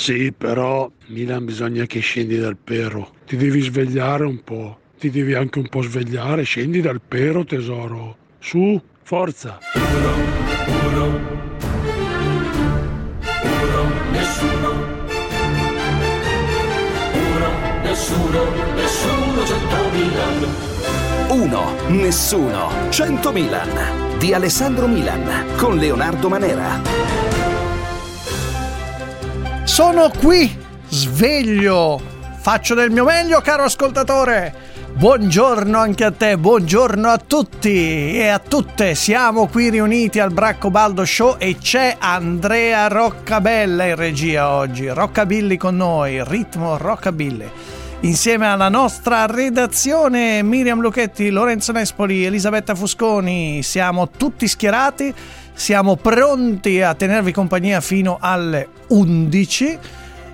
Sì, però Milan bisogna che scendi dal pero, ti devi svegliare un po', ti devi anche un po' svegliare, scendi dal pero tesoro, su, forza! Nessuno, 100.000. 1, nessuno, 100.000 di Alessandro Milan con Leonardo Manera. Sono qui, sveglio, faccio del mio meglio, caro ascoltatore. Buongiorno anche a te, buongiorno a tutti e a tutte. Siamo qui riuniti al Bracco Baldo Show e c'è Andrea Roccabella in regia oggi. Roccabilly con noi, ritmo rockabilly. Insieme alla nostra redazione Miriam Lucchetti, Lorenzo Nespoli, Elisabetta Fusconi, siamo tutti schierati, siamo pronti a tenervi compagnia fino alle 11.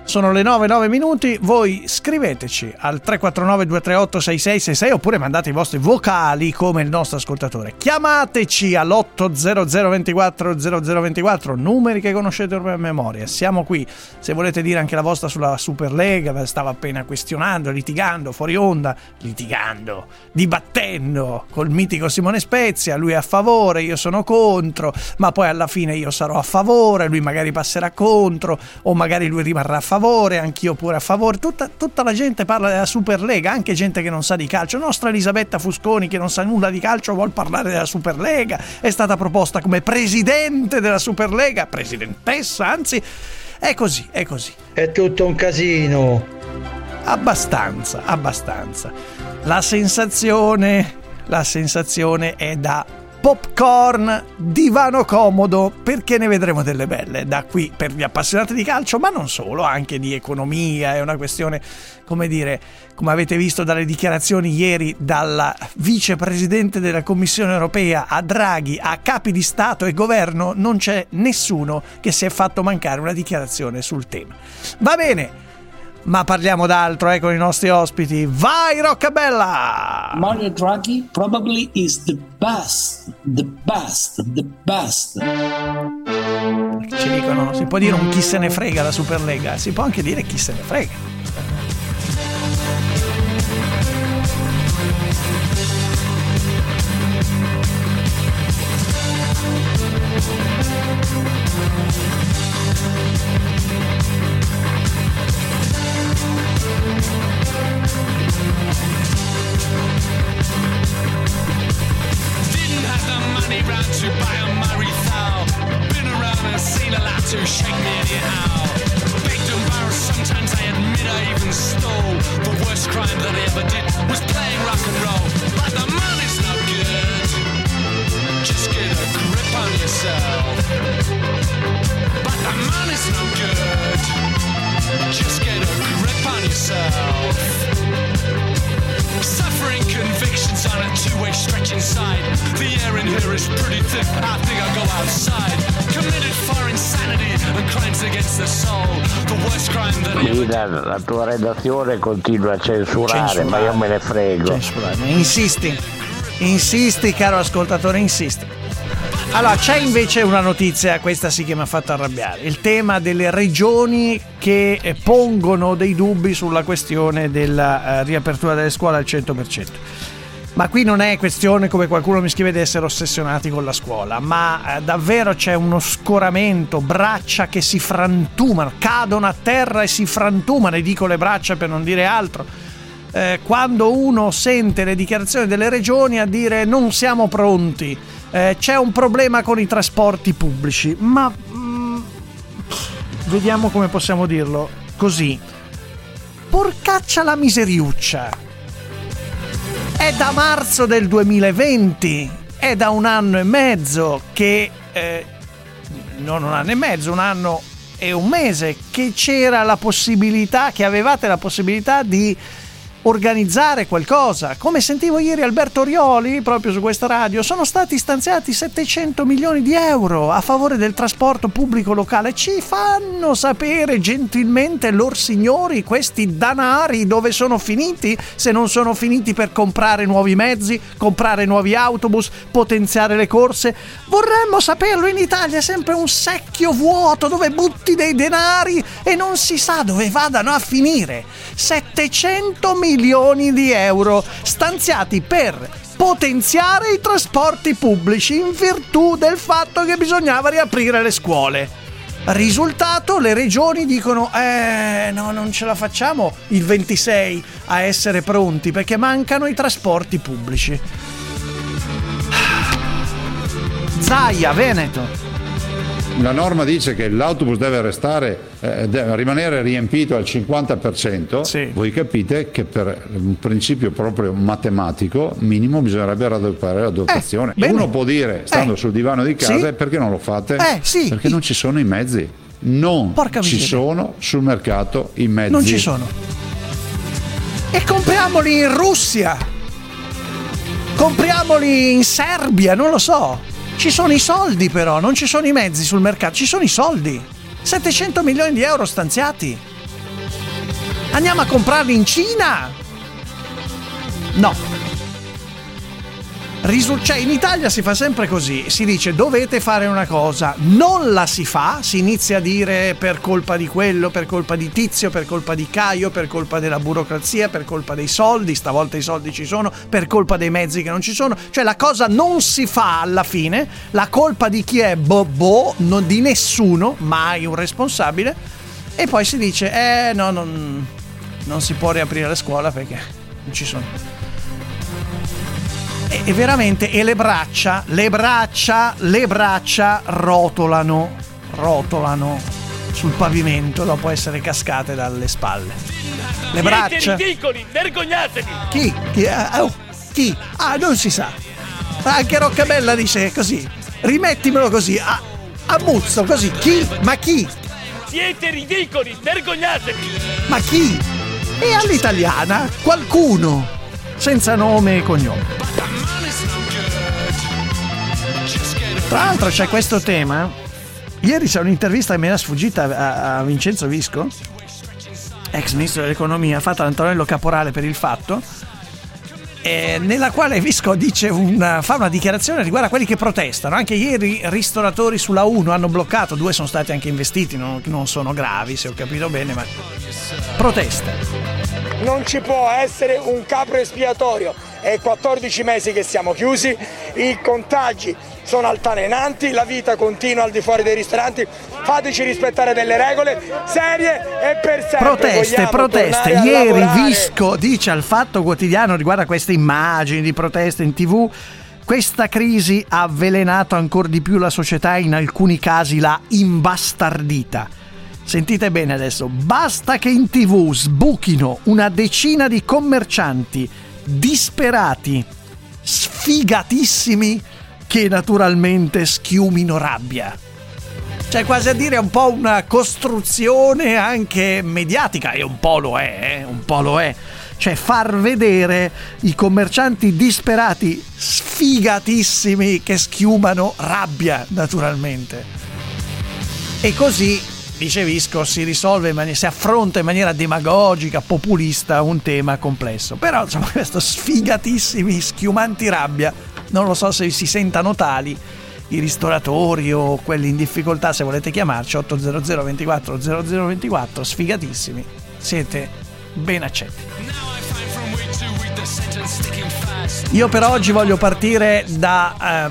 Sono le 9:09, voi scriveteci al 349-238-6666 oppure mandate i vostri vocali come il nostro ascoltatore. Chiamateci all'800 24 00 24, numeri che conoscete ormai a memoria. Siamo qui, se volete dire anche la vostra sulla Superlega, stavo appena questionando, litigando, dibattendo col mitico Simone Spezia, lui è a favore, io sono contro, ma poi alla fine io sarò a favore, lui magari passerà contro o magari lui rimarrà a favore. Favore, anch'io pure a favore, tutta la gente parla della Superlega, anche gente che non sa di calcio. Nostra Elisabetta Fusconi, che non sa nulla di calcio, vuol parlare della Superlega, è stata proposta come presidente della Superlega, presidentessa, anzi, è così. È tutto un casino. Abbastanza. La sensazione è da popcorn, divano comodo, perché ne vedremo delle belle da qui per gli appassionati di calcio, ma non solo, anche di economia. È una questione, come avete visto dalle dichiarazioni ieri dalla vicepresidente della Commissione europea a Draghi, a capi di Stato e governo, non c'è nessuno che si è fatto mancare una dichiarazione sul tema. Va bene, ma parliamo d'altro, con i nostri ospiti. Vai Roccabella! Mario Draghi probably is the best. Ci dicono, si può dire un chi se ne frega la Superlega, si può anche dire chi se ne frega. Milan, la tua redazione continua a censurare, ma io me ne frego. Insisti, caro ascoltatore, insisti. Allora, c'è invece una notizia, questa sì che mi ha fatto arrabbiare, il tema delle regioni che pongono dei dubbi sulla questione della riapertura delle scuole al 100%. Ma qui non è questione, come qualcuno mi scrive, di essere ossessionati con la scuola, ma davvero c'è uno scoramento, braccia che si frantumano, cadono a terra e si frantumano, e dico le braccia per non dire altro. Quando uno sente le dichiarazioni delle regioni a dire non siamo pronti, c'è un problema con i trasporti pubblici, ma vediamo come possiamo dirlo così. Porcaccia la miseriuccia! È da marzo del 2020, è da un anno e mezzo che, non un anno e mezzo, un anno e un mese, che c'era la possibilità, che avevate la possibilità di organizzare qualcosa. Come sentivo ieri Alberto Orioli proprio su questa radio, sono stati stanziati 700 milioni di euro a favore del trasporto pubblico locale. Ci fanno sapere gentilmente lor signori questi danari dove sono finiti, se non sono finiti per comprare nuovi mezzi, comprare nuovi autobus, potenziare le corse. Vorremmo saperlo. In Italia è sempre un secchio vuoto dove butti dei denari e non si sa dove vadano a finire. 700 milioni di euro stanziati per potenziare i trasporti pubblici in virtù del fatto che bisognava riaprire le scuole. Risultato, le regioni dicono no, non ce la facciamo il 26 a essere pronti perché mancano i trasporti pubblici. Zaia, Veneto. La norma dice che l'autobus deve restare, deve rimanere riempito al 50%, sì. Voi capite che per un principio proprio matematico minimo bisognerebbe raddoppiare la dotazione. Uno può dire, stando sul divano di casa, sì? Perché non lo fate? Sì. Perché non ci sono i mezzi, sono sul mercato i mezzi. Non ci sono. E compriamoli in Russia, compriamoli in Serbia, non lo so. Ci sono i soldi però, non ci sono i mezzi sul mercato, ci sono i soldi. 700 milioni di euro stanziati. Andiamo a comprarli in Cina? No. Cioè, in Italia si fa sempre così, si dice dovete fare una cosa, non la si fa, si inizia a dire per colpa di quello, per colpa di Tizio, per colpa di Caio, per colpa della burocrazia, per colpa dei soldi, stavolta i soldi ci sono, per colpa dei mezzi che non ci sono, cioè la cosa non si fa alla fine, la colpa di chi è? Non di nessuno, mai un responsabile, e poi si dice non si può riaprire la scuola perché non ci sono. E veramente, e le braccia rotolano sul pavimento dopo essere cascate dalle spalle. Le braccia. Siete ridicoli, vergognatevi! Chi? Ah, non si sa. Anche Roccabella dice così. Rimettimelo così, a muzzo, così. Chi? Ma chi? Siete ridicoli, vergognatevi! Ma chi? E all'italiana qualcuno, senza nome e cognome. Tra l'altro c'è questo tema. Ieri c'è un'intervista che mi era sfuggita a Vincenzo Visco, ex ministro dell'economia, fatta da Antonello Caporale per Il Fatto, nella quale Visco dice fa una dichiarazione riguardo a quelli che protestano. Anche ieri ristoratori sulla 1 hanno bloccato, 2 sono stati anche investiti, non sono gravi se ho capito bene, ma protesta. Non ci può essere un capro espiatorio. È 14 mesi che siamo chiusi, i contagi sono altalenanti, la vita continua al di fuori dei ristoranti, fateci rispettare delle regole serie e per sempre. Proteste. Ieri Visco dice al Fatto Quotidiano riguardo a queste immagini di proteste in TV: questa crisi ha avvelenato ancora di più la società e in alcuni casi l'ha imbastardita. Sentite bene adesso, basta che in TV sbuchino una decina di commercianti disperati, sfigatissimi, che naturalmente schiumino rabbia. Cioè, quasi a dire è un po' una costruzione anche mediatica, e un po' lo è, Cioè, far vedere i commercianti disperati, sfigatissimi, che schiumano rabbia, naturalmente. E così, dice Visco, si affronta in maniera demagogica, populista, un tema complesso. Però insomma, questo sfigatissimi, schiumanti rabbia, non lo so se si sentano tali i ristoratori o quelli in difficoltà. Se volete chiamarci 800 24 0024, sfigatissimi, siete ben accetti. Io per oggi voglio partire da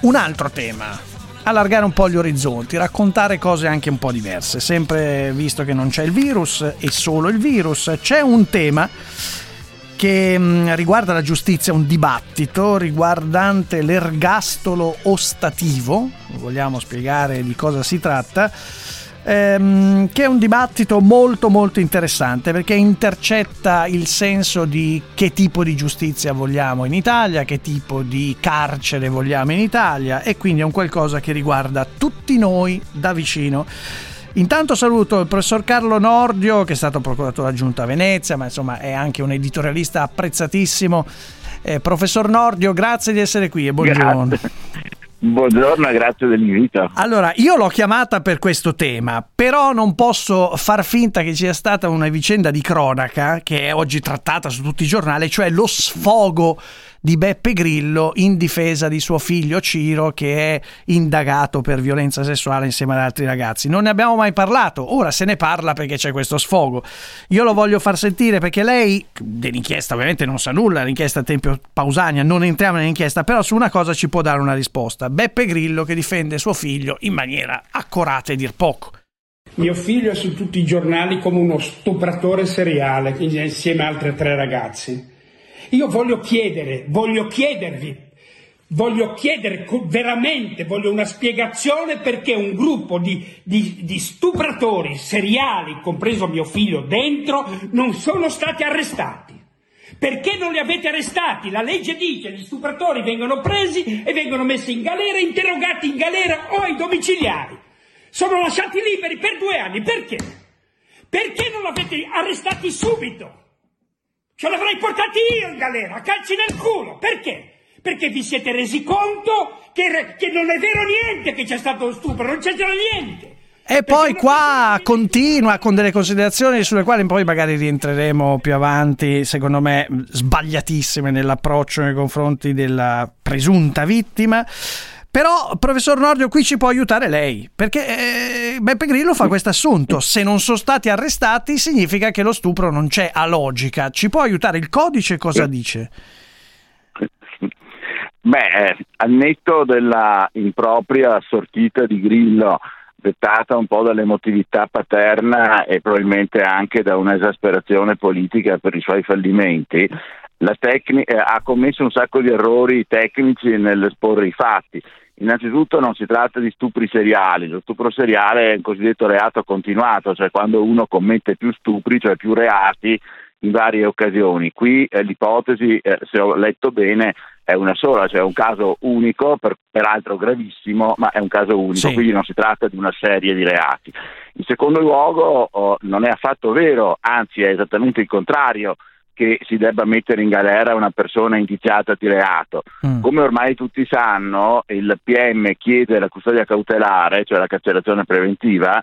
un altro tema, allargare un po' gli orizzonti, raccontare cose anche un po' diverse, sempre visto che non c'è il virus e solo il virus. C'è un tema che riguarda la giustizia, un dibattito riguardante l'ergastolo ostativo, vogliamo spiegare di cosa si tratta, che è un dibattito molto molto interessante perché intercetta il senso di che tipo di giustizia vogliamo in Italia, che tipo di carcere vogliamo in Italia, e quindi è un qualcosa che riguarda tutti noi da vicino. Intanto saluto il professor Carlo Nordio, che è stato procuratore aggiunto a Venezia, ma insomma è anche un editorialista apprezzatissimo. Professor Nordio, grazie di essere qui e buongiorno. Grazie. Buongiorno, grazie dell'invito. Allora, io l'ho chiamata per questo tema, però non posso far finta che ci sia stata una vicenda di cronaca che è oggi trattata su tutti i giornali, cioè lo sfogo di Beppe Grillo in difesa di suo figlio Ciro, che è indagato per violenza sessuale insieme ad altri ragazzi. Non ne abbiamo mai parlato, ora se ne parla perché c'è questo sfogo. Io lo voglio far sentire perché lei, dell'inchiesta ovviamente non sa nulla, l'inchiesta Tempio Pausania, non entriamo nell'inchiesta, però su una cosa ci può dare una risposta. Beppe Grillo che difende suo figlio in maniera accorata e dir poco. Mio figlio è su tutti i giornali come uno stupratore seriale insieme a altri 3 ragazzi. Io voglio chiedere veramente, voglio una spiegazione perché un gruppo di stupratori seriali, compreso mio figlio dentro, non sono stati arrestati. Perché non li avete arrestati? La legge dice che gli stupratori vengono presi e vengono messi in galera, interrogati in galera o ai domiciliari. Sono lasciati liberi per 2 anni. Perché? Perché non li avete arrestati subito? Ce l'avrei portati io in galera, calci nel culo. Perché? Perché vi siete resi conto che non è vero niente che c'è stato lo stupro, non c'è stato niente. E poi qua continua con delle considerazioni sulle quali poi magari rientreremo più avanti, secondo me sbagliatissime nell'approccio nei confronti della presunta vittima. Però, professor Nordio, qui ci può aiutare lei, perché Beppe Grillo fa questo assunto: se non sono stati arrestati significa che lo stupro non c'è, a logica. Ci può aiutare il codice? Cosa dice? Beh, al netto della impropria sortita di Grillo, dettata un po' dall'emotività paterna e probabilmente anche da un'esasperazione politica per i suoi fallimenti, ha commesso un sacco di errori tecnici nell'esporre i fatti. Innanzitutto non si tratta di stupri seriali, lo stupro seriale è il cosiddetto reato continuato, cioè quando uno commette più stupri, cioè più reati in varie occasioni. Qui l'ipotesi, se ho letto bene, è una sola, cioè un caso unico, peraltro gravissimo, ma è un caso unico, sì. Quindi non si tratta di una serie di reati. In secondo luogo non è affatto vero, anzi è esattamente il contrario, che si debba mettere in galera una persona indiziata di reato. Come ormai tutti sanno, il PM chiede la custodia cautelare, cioè la carcerazione preventiva,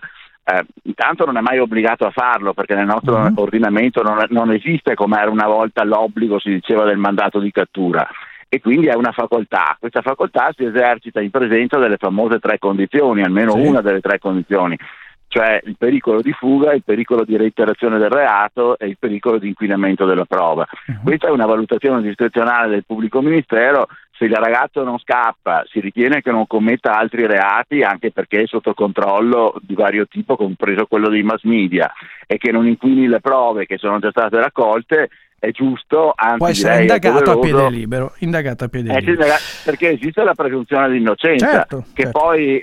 intanto non è mai obbligato a farlo, perché nel nostro ordinamento non esiste, come era una volta l'obbligo, si diceva, del mandato di cattura, e quindi è una facoltà. Questa facoltà si esercita in presenza delle famose 3 condizioni, almeno sì. Una delle 3 condizioni, cioè il pericolo di fuga, il pericolo di reiterazione del reato e il pericolo di inquinamento della prova. Questa è una valutazione discrezionale del pubblico ministero. Se il ragazzo non scappa, si ritiene che non commetta altri reati, anche perché è sotto controllo di vario tipo, compreso quello dei mass media, e che non inquini le prove che sono già state raccolte, è giusto, anzi può essere indagato a piede libero, perché esiste la presunzione di innocenza, certo. Poi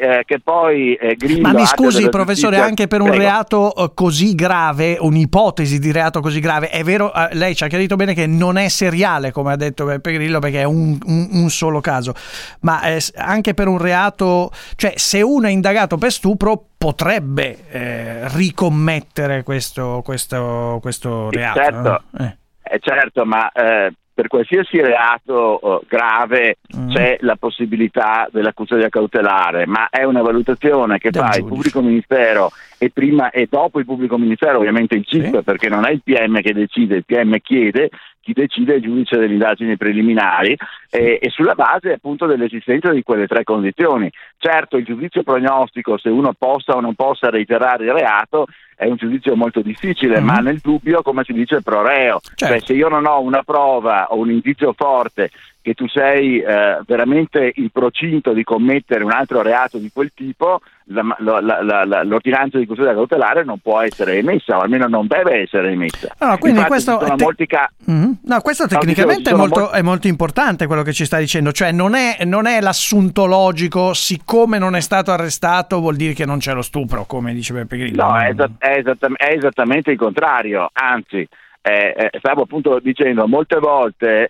Grillo. Ma mi scusi professore, anche per un reato così grave, un'ipotesi di reato così grave, è vero, lei ci ha chiarito bene che non è seriale, come ha detto Beppe Grillo, perché è un solo caso, ma anche per un reato, cioè se uno è indagato per stupro potrebbe ricommettere questo reato, certo. No? Certo, ma per qualsiasi reato grave c'è la possibilità della custodia cautelare, ma è una valutazione che fa il pubblico ministero, e prima e dopo il pubblico ministero ovviamente il CIP, sì. Perché non è il PM che decide, il PM chiede, chi decide è il giudice delle indagini preliminari, sì. e sulla base appunto dell'esistenza di quelle 3 condizioni. Certo, il giudizio prognostico, se uno possa o non possa reiterare il reato, è un giudizio molto difficile, ma nel dubbio, come si dice, pro reo, certo. Cioè se io non ho una prova o un indizio forte che tu sei veramente in procinto di commettere un altro reato di quel tipo, l'ordinanza di custodia cautelare non può essere emessa, o almeno non deve essere emessa. No, quindi infatti questo questo tecnicamente è molto importante quello che ci sta dicendo, cioè non è l'assunto logico, siccome non è stato arrestato vuol dire che non c'è lo stupro, come dice Beppe Grillo. No, è esattamente il contrario, anzi. Stavo appunto dicendo, molte volte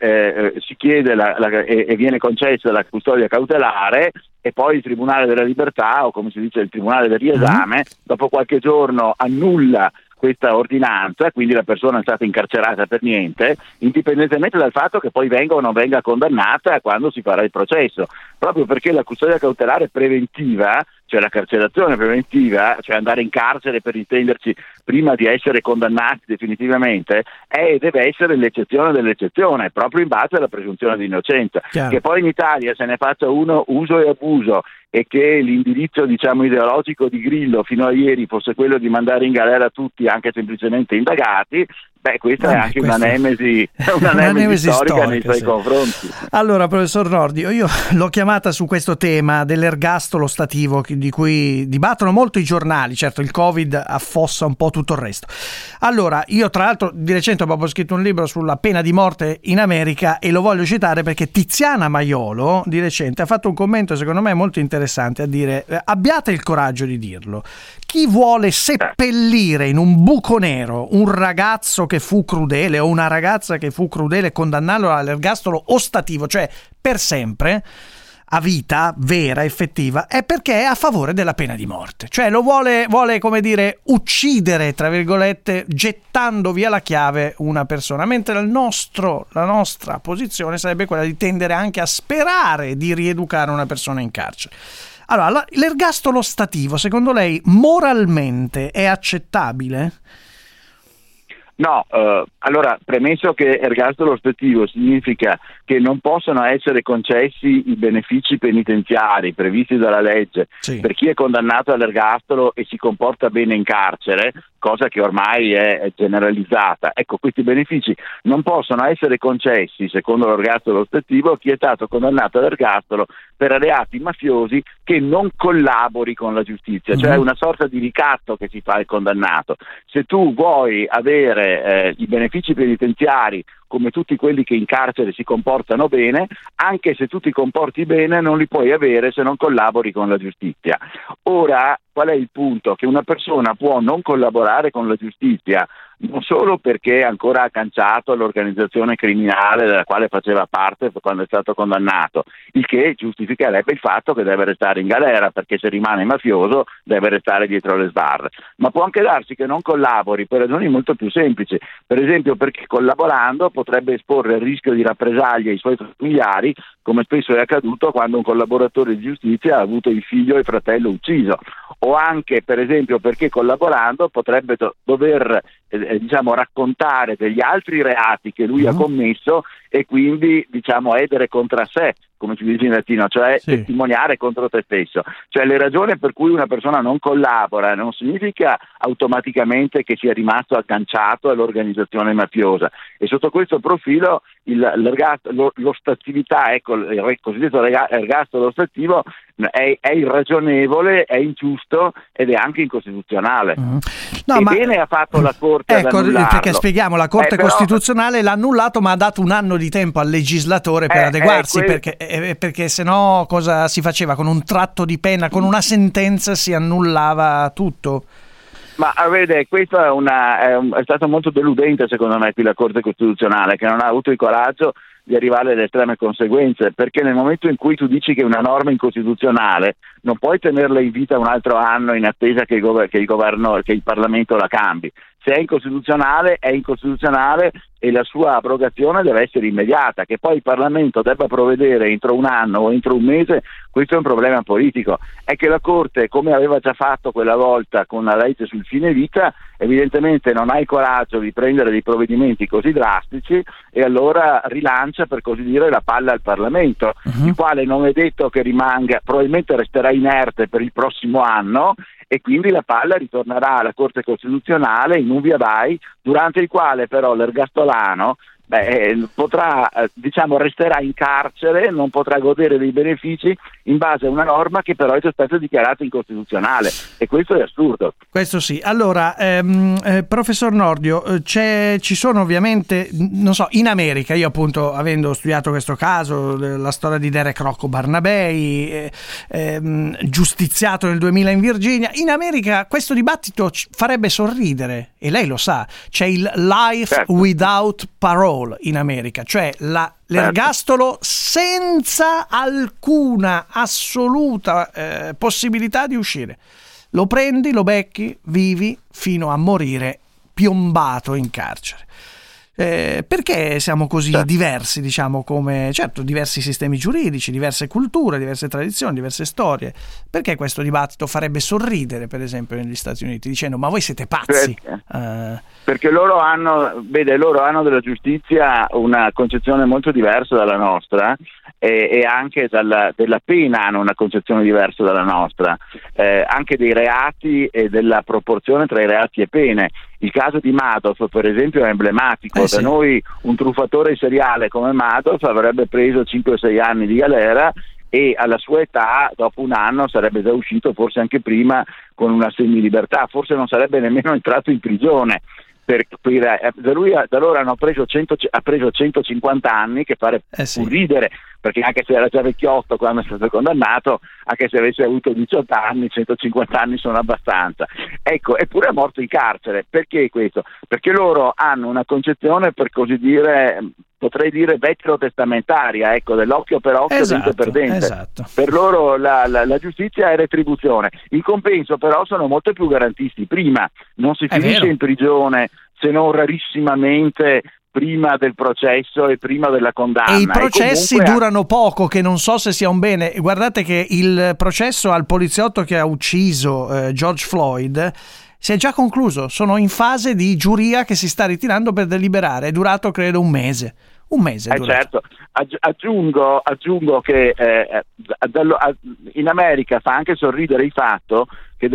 si chiede e viene concessa la custodia cautelare e poi il Tribunale della Libertà, o come si dice il Tribunale del Riesame, dopo qualche giorno annulla questa ordinanza, quindi la persona è stata incarcerata per niente, indipendentemente dal fatto che poi venga o non venga condannata quando si farà il processo, proprio perché la custodia cautelare preventiva, cioè la carcerazione preventiva, cioè andare in carcere per intenderci prima di essere condannati definitivamente, è e deve essere l'eccezione dell'eccezione, proprio in base alla presunzione di innocenza. Chiaro. Che poi in Italia se ne faccia uno uso e abuso, e che l'indirizzo diciamo ideologico di Grillo fino a ieri fosse quello di mandare in galera tutti, anche semplicemente indagati, beh, questa è anche questa una nemesi storica nei suoi confronti. Allora, professor Nordio, io l'ho chiamata su questo tema dell'ergastolo stativo di cui dibattono molto i giornali. Certo, il Covid affossa un po' tutto il resto. Allora, io tra l'altro di recente ho scritto un libro sulla pena di morte in America e lo voglio citare perché Tiziana Maiolo di recente ha fatto un commento secondo me molto interessante, a dire: abbiate il coraggio di dirlo, chi vuole seppellire in un buco nero un ragazzo che fu crudele o una ragazza che fu crudele, condannandolo all'ergastolo ostativo, cioè per sempre, a vita vera, effettiva, è perché è a favore della pena di morte, cioè lo vuole come dire uccidere, tra virgolette, gettando via la chiave una persona, mentre la nostra posizione sarebbe quella di tendere anche a sperare di rieducare una persona in carcere. Allora, l'ergastolo stativo, secondo lei, moralmente è accettabile? No, allora, premesso che ergastolo ostativo significa che non possono essere concessi i benefici penitenziari previsti dalla legge per chi è condannato all'ergastolo e si comporta bene in carcere, cosa che ormai è generalizzata. Ecco, questi benefici non possono essere concessi, secondo l'ergastolo ostativo, a chi è stato condannato all'ergastolo per reati mafiosi che non collabori con la giustizia, cioè una sorta di ricatto che si fa al condannato. Se tu vuoi avere i benefici penitenziari come tutti quelli che in carcere si comportano bene, anche se tu ti comporti bene non li puoi avere se non collabori con la giustizia. Ora, qual è il punto? Che una persona può non collaborare con la giustizia non solo perché è ancora agganciato all'organizzazione criminale della quale faceva parte quando è stato condannato, il che giustificherebbe il fatto che deve restare in galera, perché se rimane mafioso deve restare dietro le sbarre, ma può anche darsi che non collabori per ragioni molto più semplici, per esempio perché collaborando potrebbe esporre al rischio di rappresaglie ai suoi familiari, come spesso è accaduto quando un collaboratore di giustizia ha avuto il figlio e il fratello ucciso, o anche per esempio perché collaborando potrebbe dover raccontare degli altri reati che lui ha commesso e quindi edere contra sé, come si dice in latino, cioè testimoniare contro te stesso. Cioè le ragioni per cui una persona non collabora non significa automaticamente che sia rimasto agganciato all'organizzazione mafiosa, e sotto questo profilo l'ostatività, ecco, il cosiddetto ergastolo ostativo è irragionevole, è ingiusto ed è anche incostituzionale. Bene ha fatto la Corte ad annullarlo, perché spieghiamo, la Corte Costituzionale l'ha annullato ma ha dato un anno di tempo al legislatore per adeguarsi, perché sennò cosa si faceva? Con un tratto di pena, con una sentenza si annullava tutto. Ma vede, questo è stato molto deludente secondo me qui la Corte Costituzionale, che non ha avuto il coraggio di arrivare alle estreme conseguenze, perché nel momento in cui tu dici che una norma incostituzionale non puoi tenerla in vita un altro anno in attesa che il Parlamento la cambi. Se è incostituzionale e la sua abrogazione deve essere immediata. Che poi il Parlamento debba provvedere entro un anno o entro un mese, questo è un problema politico. È che la Corte, come aveva già fatto quella volta con la legge sul fine vita, evidentemente non ha il coraggio di prendere dei provvedimenti così drastici e allora rilancia, per così dire, la palla al Parlamento, il quale non è detto che rimanga, probabilmente resterà inerte per il prossimo anno, e quindi la palla ritornerà alla Corte Costituzionale in un via vai, durante il quale però l'ergastolano potrà, resterà in carcere, non potrà godere dei benefici in base a una norma che però è già stata dichiarata incostituzionale, e questo è assurdo. Questo sì. Allora, professor Nordio, ci sono ovviamente, non so, in America, io appunto avendo studiato questo caso, la storia di Derek Rocco Barnabei, giustiziato nel 2000 in Virginia, in America questo dibattito farebbe sorridere, e lei lo sa, c'è il life without parole, roll in America, cioè l'ergastolo senza alcuna assoluta possibilità di uscire. Lo prendi, lo becchi, vivi fino a morire piombato in carcere. Perché siamo così diversi, diciamo, come certo diversi sistemi giuridici, diverse culture, diverse tradizioni, diverse storie? Perché questo dibattito farebbe sorridere, per esempio, negli Stati Uniti, dicendo: ma voi siete pazzi? Perché loro hanno della giustizia una concezione molto diversa dalla nostra, e anche della pena hanno una concezione diversa dalla nostra, anche dei reati e della proporzione tra i reati e pene. Il caso di Madoff, per esempio, è emblematico. Da noi un truffatore seriale come Madoff avrebbe preso 5-6 anni di galera e alla sua età, dopo un anno, sarebbe già uscito, forse anche prima, con una semilibertà, forse non sarebbe nemmeno entrato in prigione. Da loro ha preso 150 anni, che pare un ridere, perché anche se era già vecchiotto quando è stato condannato, anche se avesse avuto 18 anni, 150 anni sono abbastanza. Ecco, eppure è morto in carcere. Perché questo? Perché loro hanno una concezione, per così dire, potrei dire veterotestamentaria, ecco, dell'occhio per occhio, dente per dente. Esatto. Per loro la giustizia è retribuzione. In compenso però sono molto più garantisti. Prima non si finisce in prigione, se non rarissimamente prima del processo e prima della condanna. E i processi durano poco, che non so se sia un bene. Guardate che il processo al poliziotto che ha ucciso George Floyd si è già concluso, sono in fase di giuria che si sta ritirando per deliberare, è durato credo un mese. Certo, aggiungo che in America fa anche sorridere il fatto che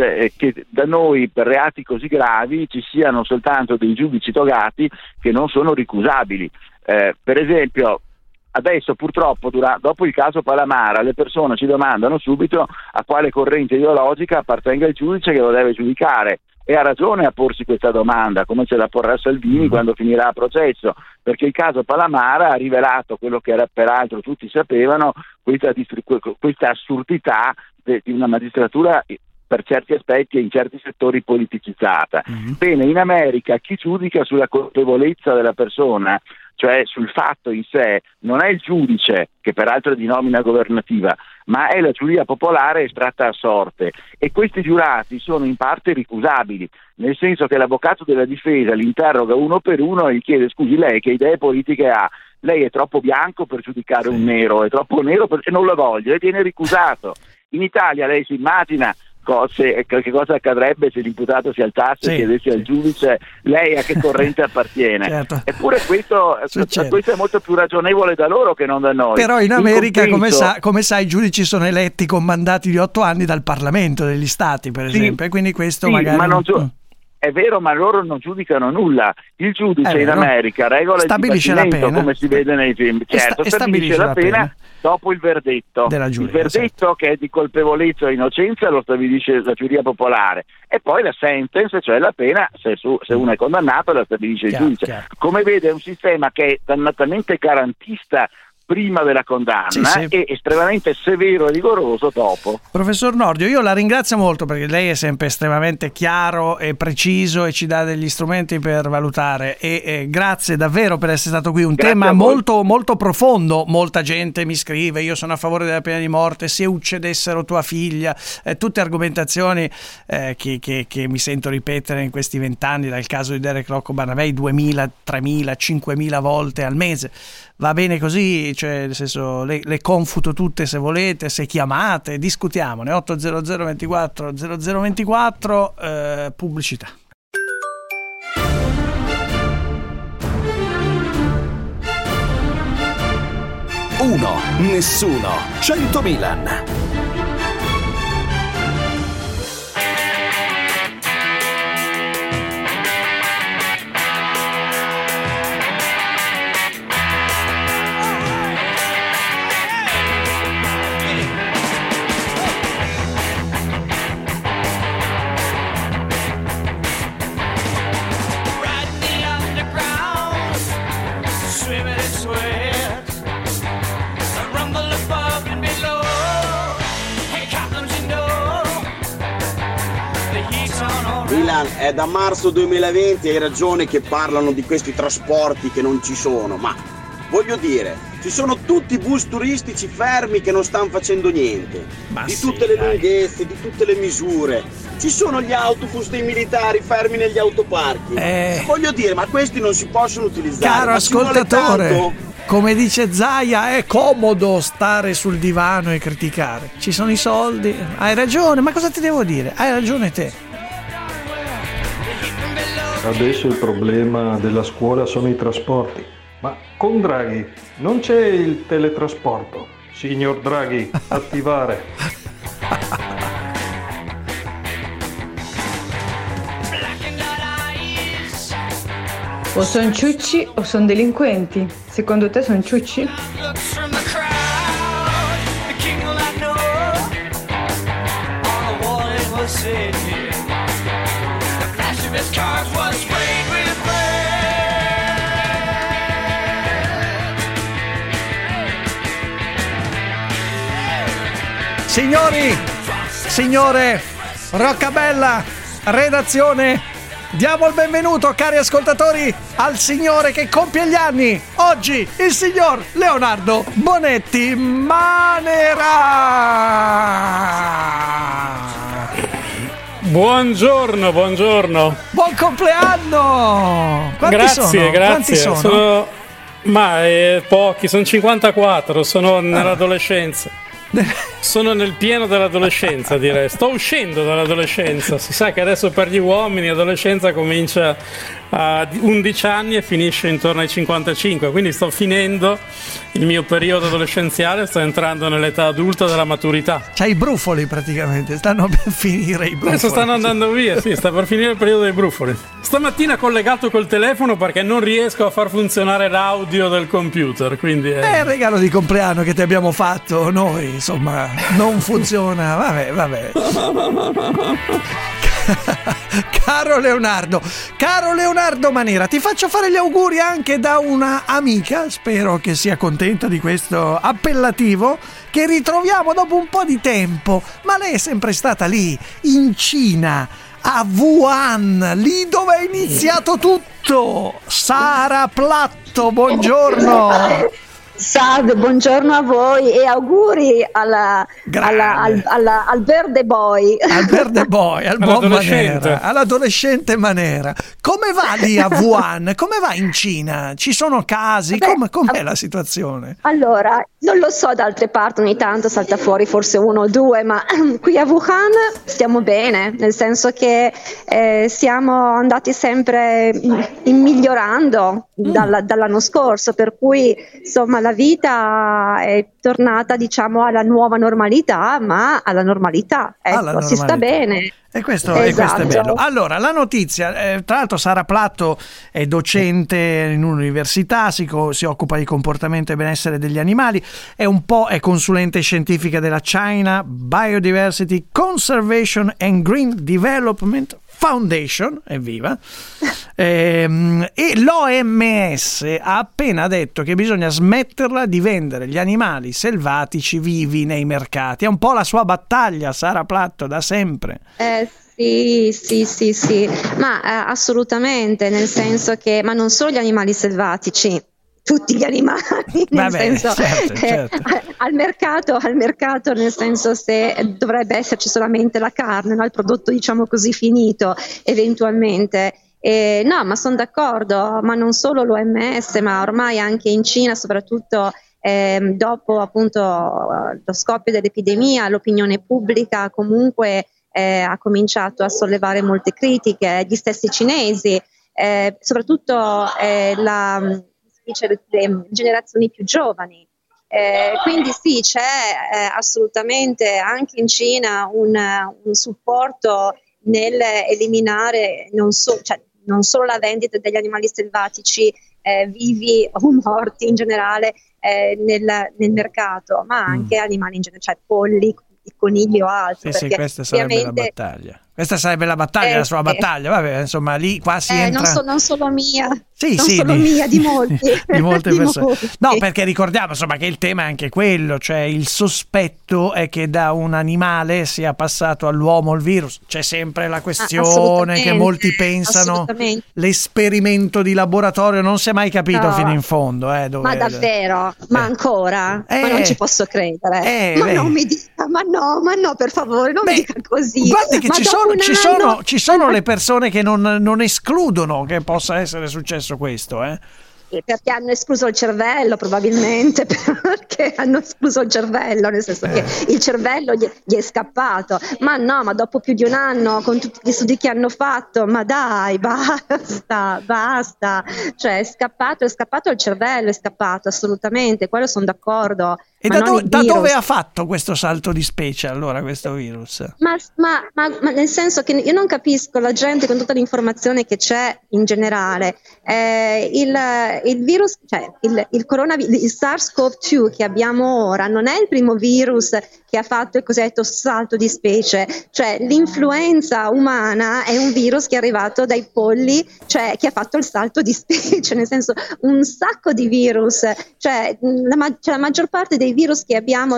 da noi per reati così gravi ci siano soltanto dei giudici togati che non sono ricusabili. Per esempio, adesso purtroppo dopo il caso Palamara le persone ci domandano subito a quale corrente ideologica appartenga il giudice che lo deve giudicare, e ha ragione a porsi questa domanda, come ce la porrà Salvini quando finirà il processo, perché il caso Palamara ha rivelato quello che era, peraltro tutti sapevano, questa assurdità di una magistratura per certi aspetti e in certi settori politicizzata. Bene, in America chi giudica sulla colpevolezza della persona, cioè sul fatto in sé, non è il giudice, che peraltro è di nomina governativa, ma è la giuria popolare estratta a sorte, e questi giurati sono in parte ricusabili, nel senso che l'avvocato della difesa li interroga uno per uno e gli chiede: scusi, lei che idee politiche ha? Lei è troppo bianco per giudicare un nero, è troppo nero perché non lo voglio, e viene ricusato. In Italia lei si immagina che cosa accadrebbe se l'imputato si alzasse e chiedesse al giudice: lei a che corrente appartiene? Certo. Eppure questo è molto più ragionevole da loro che non da noi. Però in America, come sai, i giudici sono eletti con mandati di 8 anni dal Parlamento degli Stati, per esempio, e quindi questo magari... È vero, ma loro non giudicano nulla. Il giudice in America regola il dibattimento, come si vede nei film. Certo, stabilisce la pena dopo il verdetto. Il verdetto, che è di colpevolezza o innocenza, lo stabilisce la giuria popolare. E poi la sentence, cioè la pena, se uno è condannato, la stabilisce il giudice. Chiaro. Come vede, è un sistema che è dannatamente garantista prima della condanna e estremamente severo e rigoroso dopo. Professor Nordio, io la ringrazio molto, perché lei è sempre estremamente chiaro e preciso e ci dà degli strumenti per valutare, e grazie davvero per essere stato qui. Tema molto molto profondo. Molta gente mi scrive: io sono a favore della pena di morte, se uccidessero tua figlia, tutte argomentazioni che mi sento ripetere in questi 20 anni, dal caso di Derek Rocco Barnabei 2000, 3000, 5000 volte al mese. Va bene così, cioè, nel senso, le confuto tutte se volete, se chiamate, discutiamone. 800 24 0024, pubblicità. Uno, nessuno, 100 Milan. Sweat, the rumble above and below. Milan, è da marzo 2020, hai ragione che parlano di questi trasporti che non ci sono, ma voglio dire, ci sono tutti i bus turistici fermi che non stanno facendo niente, ma di tutte le lunghezze, di tutte le misure, ci sono gli autobus dei militari fermi negli autoparchi, voglio dire, ma questi non si possono utilizzare. Caro ascoltatore, come dice Zaia, è comodo stare sul divano e criticare, ci sono i soldi, hai ragione, ma cosa ti devo dire, hai ragione te. Adesso il problema della scuola sono i trasporti, ma con Draghi non c'è il teletrasporto, signor Draghi, attivare. O son ciucci o son delinquenti. Secondo te son ciucci? Signori, signore, Roccabella, redazione, diamo il benvenuto, cari ascoltatori, al signore che compie gli anni. Oggi il signor Leonardo Bonetti Manera. Buongiorno, buongiorno. Buon compleanno. Quanti sono? Grazie. Sono... pochi, sono 54, sono nell'adolescenza. Sono nel pieno dell'adolescenza, direi. Sto uscendo dall'adolescenza. Si sa che adesso per gli uomini l'adolescenza comincia a 11 anni e finisce intorno ai 55. Quindi sto finendo il mio periodo adolescenziale, sto entrando nell'età adulta della maturità. C'hai i brufoli praticamente, stanno per finire i brufoli. Adesso stanno andando via, sì, sta per finire il periodo dei brufoli. Stamattina collegato col telefono perché non riesco a far funzionare l'audio del computer. Quindi è il regalo di compleanno che ti abbiamo fatto noi, insomma, non funziona. Vabbè. Caro Leonardo Manera, ti faccio fare gli auguri anche da una amica, spero che sia contenta di questo appellativo, che ritroviamo dopo un po' di tempo, ma lei è sempre stata lì, in Cina, a Wuhan, lì dove è iniziato tutto. Sara Platto, buongiorno. Salve, buongiorno a voi e auguri al verde boy. Al verde boy, al buon Manera, all'adolescente Manera. Come va lì a Wuhan? Come va in Cina? Ci sono casi? Com'è la situazione? Allora, non lo so, da altre parti ogni tanto salta fuori forse uno o due, ma qui a Wuhan stiamo bene, nel senso che siamo andati sempre migliorando dall'anno scorso, per cui insomma la vita è tornata, diciamo, alla nuova normalità, ma alla normalità, ecco, alla normalità. Si sta bene. E questo è bello. Allora, la notizia, tra l'altro Sara Platto è docente in un'università, si occupa di comportamento e benessere degli animali, è consulente scientifica della China Biodiversity Conservation and Green Development Foundation, evviva, e l'OMS ha appena detto che bisogna smetterla di vendere gli animali selvatici vivi nei mercati. È un po' la sua battaglia, Sara Platto, da sempre. Sì, ma assolutamente, nel senso che, ma non solo gli animali selvatici, tutti gli animali, nel senso, certo. Al mercato, nel senso, se dovrebbe esserci solamente la carne, no? Il prodotto, diciamo così, finito, eventualmente. No, ma sono d'accordo, ma non solo l'OMS, ma ormai anche in Cina, soprattutto dopo appunto lo scoppio dell'epidemia, l'opinione pubblica comunque ha cominciato a sollevare molte critiche, gli stessi cinesi, soprattutto le generazioni più giovani. Quindi sì, c'è assolutamente anche in Cina un supporto nel eliminare non solo la vendita degli animali selvatici vivi o morti in generale nel mercato, ma anche animali in genere, cioè polli, conigli o altro, perché ovviamente la battaglia. Questa sarebbe la battaglia, la sua battaglia, vabbè, insomma, lì qua si entra... non solo mia, sì, non sì, solo di... mia, di molti. Di molte persone. Molti. No, perché ricordiamo, insomma, che il tema è anche quello, cioè il sospetto è che da un animale sia passato all'uomo il virus. C'è sempre la questione che molti pensano l'esperimento di laboratorio, non si è mai capito fino in fondo. Dove... Ma davvero? Ma ancora? Ma non ci posso credere. Ma non mi dica, ma no, per favore, non mi dica così. Guardi che ci sono le persone che non escludono che possa essere successo questo, perché hanno escluso il cervello, probabilmente nel senso che il cervello gli è scappato, ma no, ma dopo più di un anno con tutti gli studi che hanno fatto, ma dai, basta, cioè è scappato il cervello, assolutamente, quello sono d'accordo. E da dove ha fatto questo salto di specie allora questo virus? Ma nel senso che io non capisco la gente con tutta l'informazione che c'è in generale. Il virus, cioè il coronavirus, il SARS-CoV-2 che abbiamo ora non è il primo virus che ha fatto il cosiddetto salto di specie, cioè l'influenza umana è un virus che è arrivato dai polli, cioè che ha fatto il salto di specie, nel senso un sacco di virus, cioè la maggior parte dei virus che abbiamo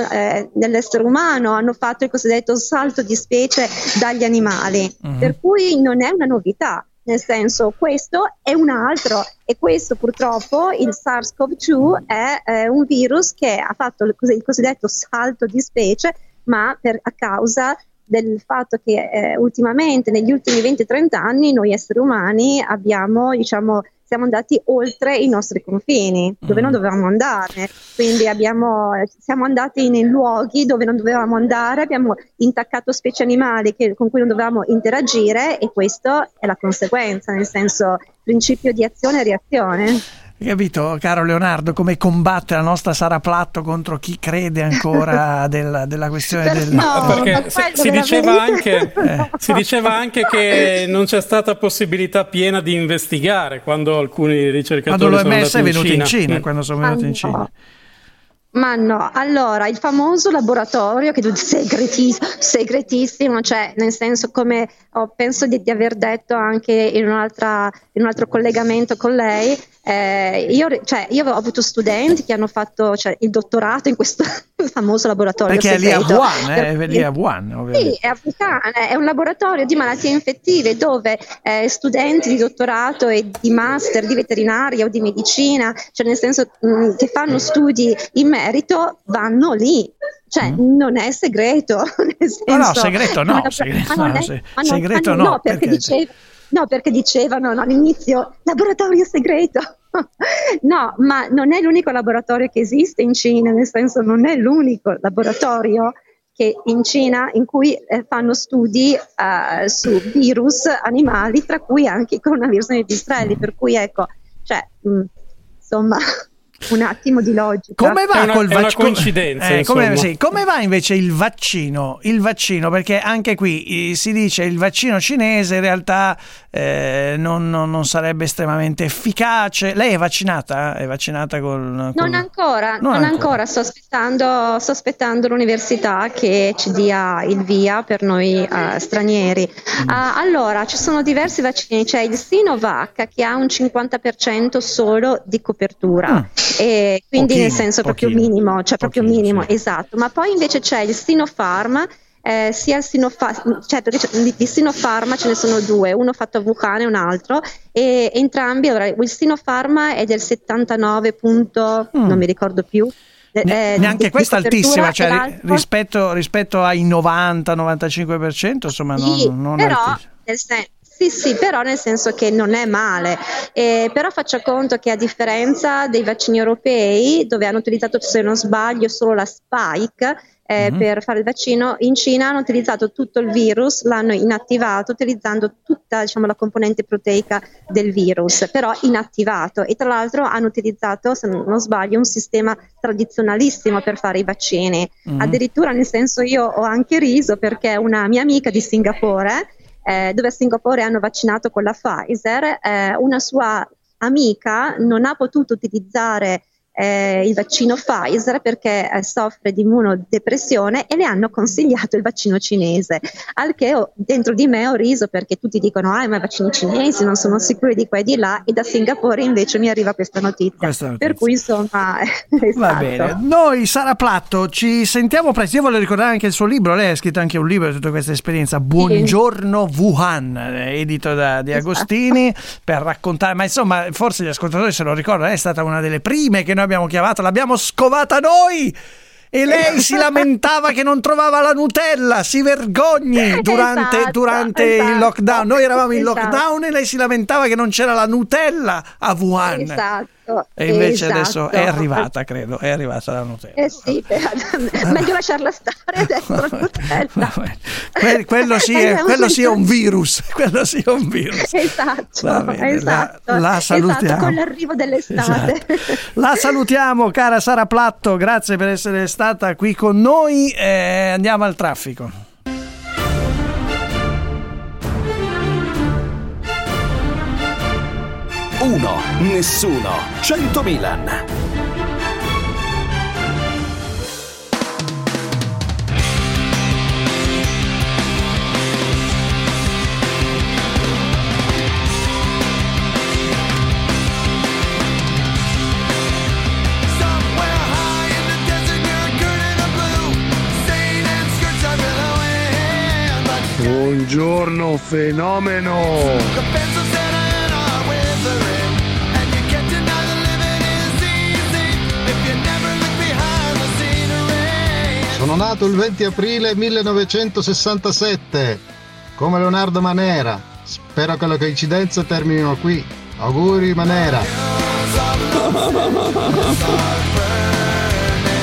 nell'essere umano hanno fatto il cosiddetto salto di specie dagli animali, per cui non è una novità. Nel senso, questo è un altro, e questo purtroppo, il SARS-CoV-2, è un virus che ha fatto il cosiddetto salto di specie, ma a causa del fatto che ultimamente, negli ultimi 20-30 anni, noi esseri umani siamo andati oltre i nostri confini, dove non dovevamo andare, quindi siamo andati nei luoghi dove non dovevamo andare, abbiamo intaccato specie animali con cui non dovevamo interagire, e questo è la conseguenza, nel senso principio di azione e reazione. Hai capito, caro Leonardo, come combatte la nostra Sara Platto contro chi crede ancora della questione del... No, perché si diceva anche che non c'è stata possibilità piena di investigare quando alcuni ricercatori sono andati in Cina. Ma no, allora il famoso laboratorio che tu segretissimo, cioè nel senso, come penso di aver detto anche in un altro collegamento con lei, io ho avuto studenti che hanno fatto il dottorato in questo famoso laboratorio. Perché segreto. È lì a Wuhan, ovviamente. Sì, è africana, è un laboratorio di malattie infettive dove studenti di dottorato e di master di veterinaria o di medicina, cioè nel senso che fanno studi in merito, vanno lì. Cioè non è segreto. Nel senso, segreto no. Perché dicevano all'inizio laboratorio segreto. No, ma non è l'unico laboratorio che esiste in Cina, nel senso non è l'unico laboratorio che in Cina in cui fanno studi su virus animali, tra cui anche il coronavirus nei pipistrelli, per cui ecco, cioè insomma... Un attimo di logica. Come va col vaccino? Come va invece il vaccino? Il vaccino, perché anche qui si dice il vaccino cinese in realtà non sarebbe estremamente efficace. Lei è vaccinata? È vaccinata con... Non ancora. Sto aspettando l'università che ci dia il via per noi stranieri. Allora, ci sono diversi vaccini. C'è il Sinovac che ha un 50% solo di copertura. E quindi nel senso proprio minimo, esatto, ma poi invece c'è il Sinopharm, perché di Sinopharm ce ne sono due, uno fatto a Wuhan e un altro, e entrambi, allora, il Sinopharm è del 79 punto, non mi ricordo più, neanche questa altissima, cioè rispetto ai 90-95%, insomma, sì, non è altissima. Sì, però nel senso che non è male, però faccio conto che a differenza dei vaccini europei, dove hanno utilizzato, se non sbaglio, solo la spike per fare il vaccino, in Cina hanno utilizzato tutto il virus, l'hanno inattivato utilizzando tutta, la componente proteica del virus, però inattivato, e tra l'altro hanno utilizzato, se non sbaglio, un sistema tradizionalissimo per fare i vaccini, addirittura, nel senso, io ho anche riso perché una mia amica di Singapore, dove a Singapore hanno vaccinato con la Pfizer, una sua amica non ha potuto utilizzare il vaccino Pfizer perché soffre di immunodepressione e le hanno consigliato il vaccino cinese, al che dentro di me ho riso perché tutti dicono ma i vaccini cinesi non sono sicuri di qua e di là, e da Singapore invece mi arriva questa notizia, per cui insomma va bene. Noi Sara Platto ci sentiamo presto, io voglio ricordare anche il suo libro, lei ha scritto anche un libro di tutta questa esperienza, Buongiorno Wuhan, edito da Di Agostini, per raccontare, ma insomma forse gli ascoltatori se lo ricordano, è stata una delle prime che noi abbiamo chiamato, l'abbiamo scovata noi e lei si lamentava che non trovava la Nutella, si vergogni, durante il lockdown, noi eravamo in lockdown e lei si lamentava che non c'era la Nutella a Wuhan. E invece adesso è arrivata, credo, è arrivata la Nutella. Sì, meglio lasciarla stare adesso la Nutella. Quello sì è un virus, quello sì è un virus. Esatto, bene, esatto. La salutiamo. Esatto, con l'arrivo dell'estate. Esatto. La salutiamo, cara Sara Platto, grazie per essere stata qui con noi. Andiamo al traffico. Uno, nessuno, 100 Milan. Buongiorno fenomeno. Sono nato il 20 aprile 1967, come Leonardo Manera. Spero che le coincidenze terminino qui. Auguri Manera.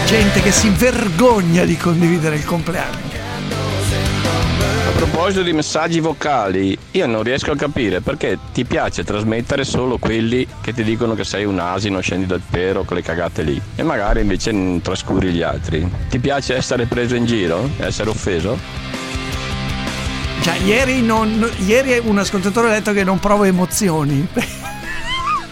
Gente che si vergogna di condividere il compleanno. A proposito di messaggi vocali, io non riesco a capire perché ti piace trasmettere solo quelli che ti dicono che sei un asino, scendi dal pero, quelle cagate lì, e magari invece trascuri gli altri. Ti piace essere preso in giro? Essere offeso? Cioè, ieri un ascoltatore ha detto che non provo emozioni.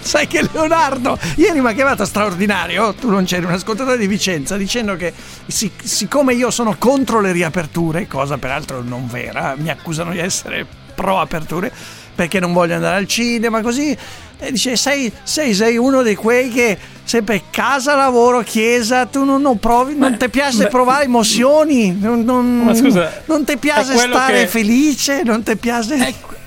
Sai che Leonardo ieri mi ha chiamato straordinario, tu non c'eri, un ascoltatore di Vicenza, dicendo che siccome io sono contro le riaperture, cosa peraltro non vera, mi accusano di essere pro aperture perché non voglio andare al cinema così, e dice sei uno di quei che sempre casa, lavoro, chiesa, tu non provi, non ti piace provare emozioni, ma scusa, non ti piace stare felice, non ti piace...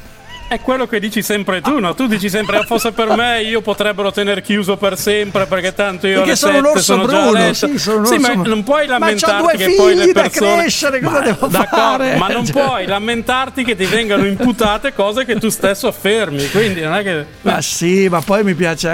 È quello che dici sempre tu, no? Tu dici sempre fosse per me io potrebbero tener chiuso per sempre perché tanto io alle 7 sono bruno, già a letto. Sì, sono un orso bruno. Ma non puoi lamentarti che poi le persone... Ma c'ho due figli da crescere, cosa devo fare? Ma non puoi lamentarti che ti vengano imputate cose che tu stesso affermi, quindi non è che... Ma sì, ma poi mi piace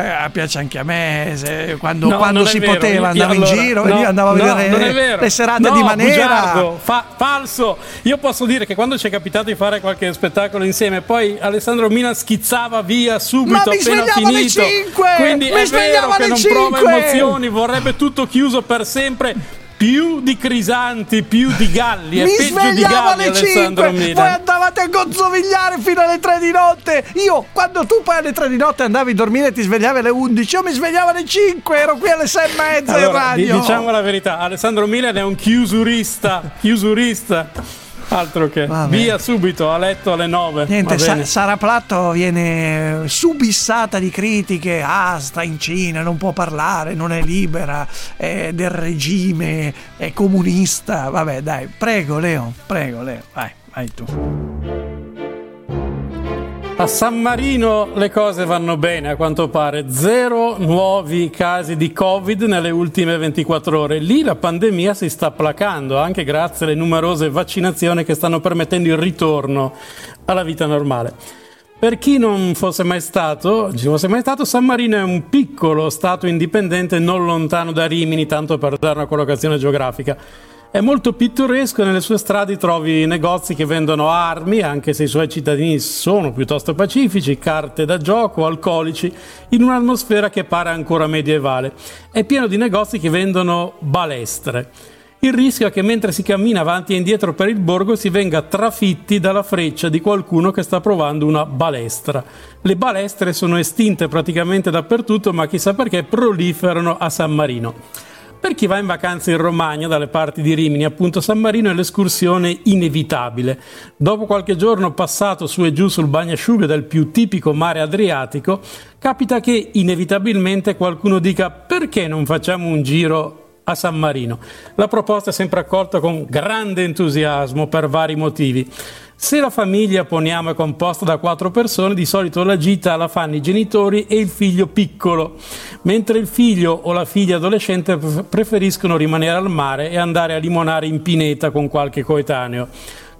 anche a me, se, quando si vero, poteva andavo in giro e io andavo a vedere le serate di Manera. Bugiardo, falso! Io posso dire che quando ci è capitato di fare qualche spettacolo insieme, poi Alessandro Milan schizzava via subito appena finito. Alle 5! Quindi mi è vero che non 5! Prova emozioni, vorrebbe tutto chiuso per sempre. Più di crisanti, più di galli, è peggio di galli, Alessandro Milan. Voi andavate a gozzovigliare fino alle 3 di notte. Io, quando tu poi alle 3 di notte andavi a dormire e ti svegliavi alle 11, io mi svegliavo alle 5, ero qui alle 6 e mezza in radio. Diciamo la verità, Alessandro Milan è un chiusurista. Altro che via subito a letto alle 9. Niente, Sara Platto viene subissata di critiche. Sta in Cina, non può parlare, non è libera, è del regime, è comunista. Vabbè, dai, prego Leo, vai tu. A San Marino le cose vanno bene a quanto pare, 0 nuovi casi di Covid nelle ultime 24 ore. Lì la pandemia si sta placando, anche grazie alle numerose vaccinazioni che stanno permettendo il ritorno alla vita normale. Per chi non ci fosse mai stato, San Marino è un piccolo stato indipendente non lontano da Rimini, tanto per dare una collocazione geografica. È molto pittoresco, nelle sue strade trovi negozi che vendono armi, anche se i suoi cittadini sono piuttosto pacifici, carte da gioco, alcolici, in un'atmosfera che pare ancora medievale. È pieno di negozi che vendono balestre. Il rischio è che mentre si cammina avanti e indietro per il borgo si venga trafitti dalla freccia di qualcuno che sta provando una balestra. Le balestre sono estinte praticamente dappertutto, ma chissà perché proliferano a San Marino. Per chi va in vacanza in Romagna, dalle parti di Rimini, appunto, San Marino è l'escursione inevitabile. Dopo qualche giorno passato su e giù sul bagnasciuga del più tipico mare Adriatico, capita che inevitabilmente qualcuno dica: perché non facciamo un giro a San Marino? La proposta è sempre accolta con grande entusiasmo per vari motivi. Se la famiglia, poniamo, è composta da 4 persone, di solito la gita la fanno i genitori e il figlio piccolo, mentre il figlio o la figlia adolescente preferiscono rimanere al mare e andare a limonare in pineta con qualche coetaneo.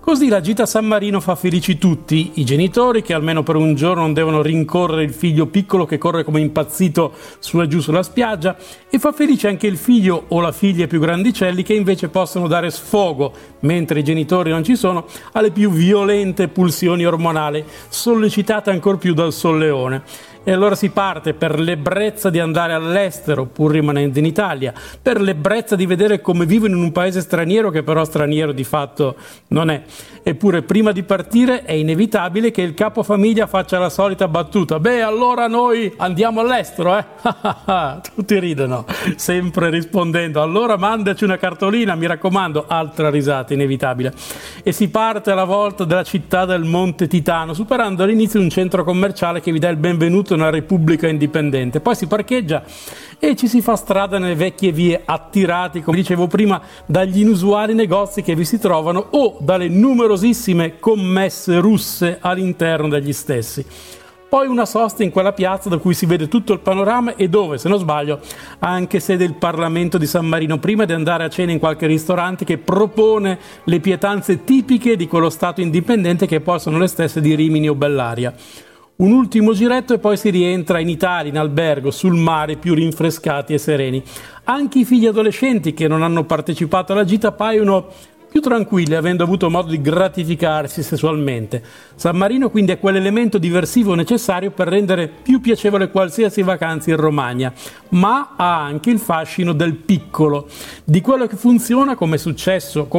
Così la gita a San Marino fa felici tutti, i genitori che almeno per un giorno non devono rincorrere il figlio piccolo che corre come impazzito su e giù sulla spiaggia, e fa felice anche il figlio o la figlia più grandicelli che invece possono dare sfogo, mentre i genitori non ci sono, alle più violente pulsioni ormonali, sollecitate ancor più dal solleone. E allora si parte per l'ebbrezza di andare all'estero, pur rimanendo in Italia, per l'ebbrezza di vedere come vivono in un paese straniero che però straniero di fatto non è. Eppure prima di partire è inevitabile che il capofamiglia faccia la solita battuta: beh, allora noi andiamo all'estero, eh? Tutti ridono, sempre rispondendo: allora mandaci una cartolina, mi raccomando. Altra risata inevitabile. E si parte alla volta della città del Monte Titano, superando all'inizio un centro commerciale che vi dà il benvenuto una repubblica indipendente, poi si parcheggia e ci si fa strada nelle vecchie vie, attirati, come dicevo prima, dagli inusuali negozi che vi si trovano o dalle numerosissime commesse russe all'interno degli stessi. Poi una sosta in quella piazza da cui si vede tutto il panorama e dove, se non sbaglio, ha anche sede il Parlamento di San Marino, prima di andare a cena in qualche ristorante che propone le pietanze tipiche di quello stato indipendente, che poi sono le stesse di Rimini o Bellaria. Un ultimo giretto e poi si rientra in Italia, in albergo, sul mare, più rinfrescati e sereni. Anche i figli adolescenti che non hanno partecipato alla gita paiono più tranquilli, avendo avuto modo di gratificarsi sessualmente. San Marino quindi è quell'elemento diversivo necessario per rendere più piacevole qualsiasi vacanza in Romagna, ma ha anche il fascino del piccolo, di quello che funziona, come è successo con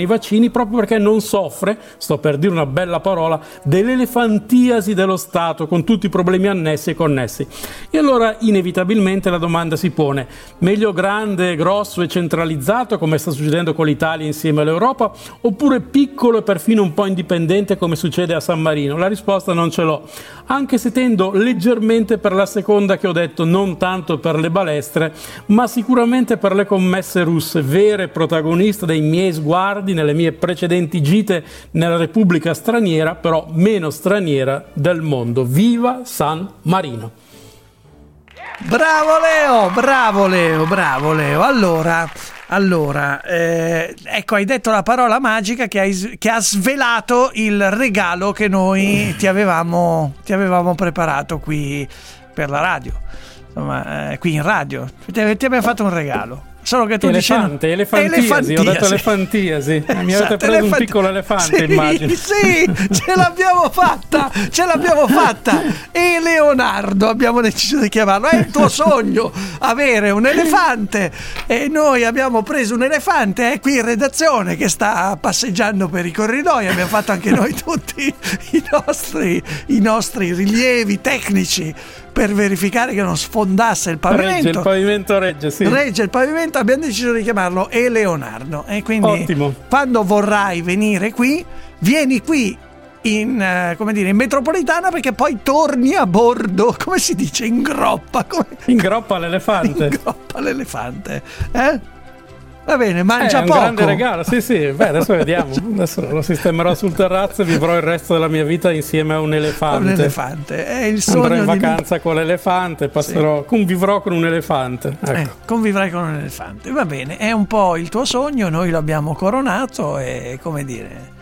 i vaccini, proprio perché non soffre, sto per dire una bella parola, dell'elefantiasi dello Stato, con tutti i problemi annessi e connessi. E allora inevitabilmente la domanda si pone: meglio grande, grosso e centralizzato, come sta succedendo con l'Italia insieme all'Europa, oppure piccolo e perfino un po' indipendente, come succede a San Marino? La risposta non ce l'ho, anche se tendo leggermente per la seconda che ho detto, non tanto per le balestre, ma sicuramente per le commesse russe, vere protagoniste dei miei sguardi nelle mie precedenti gite nella Repubblica straniera, però meno straniera, del mondo. Viva San Marino! Bravo Leo! Allora, ecco, hai detto la parola magica che ha svelato il regalo che noi ti avevamo preparato qui per la radio, insomma, qui in radio. Ti abbiamo fatto un regalo, solo che tu elefantiasi, mi avete preso un piccolo elefante, sì, immagino. Sì, ce l'abbiamo fatta. E Leonardo, abbiamo deciso di chiamarlo, è il tuo sogno avere un elefante, e noi abbiamo preso un elefante, è qui in redazione che sta passeggiando per i corridoi. Abbiamo fatto anche noi tutti i nostri rilievi tecnici per verificare che non sfondasse il pavimento. Regge il pavimento, abbiamo deciso di chiamarlo E Leonardo. E quindi ottimo. Quando vorrai venire qui, vieni qui in metropolitana, perché poi torni a bordo, come si dice, in groppa. In groppa all'elefante. Va bene, mangia poco. È un grande regalo, sì. Beh, adesso vediamo. Adesso lo sistemerò sul terrazzo e vivrò il resto della mia vita insieme a un elefante. È il sogno. Andrò in vacanza con l'elefante, convivrò con un elefante. Ecco. Convivrai con un elefante. Va bene, è un po' il tuo sogno, noi l'abbiamo coronato e, come dire,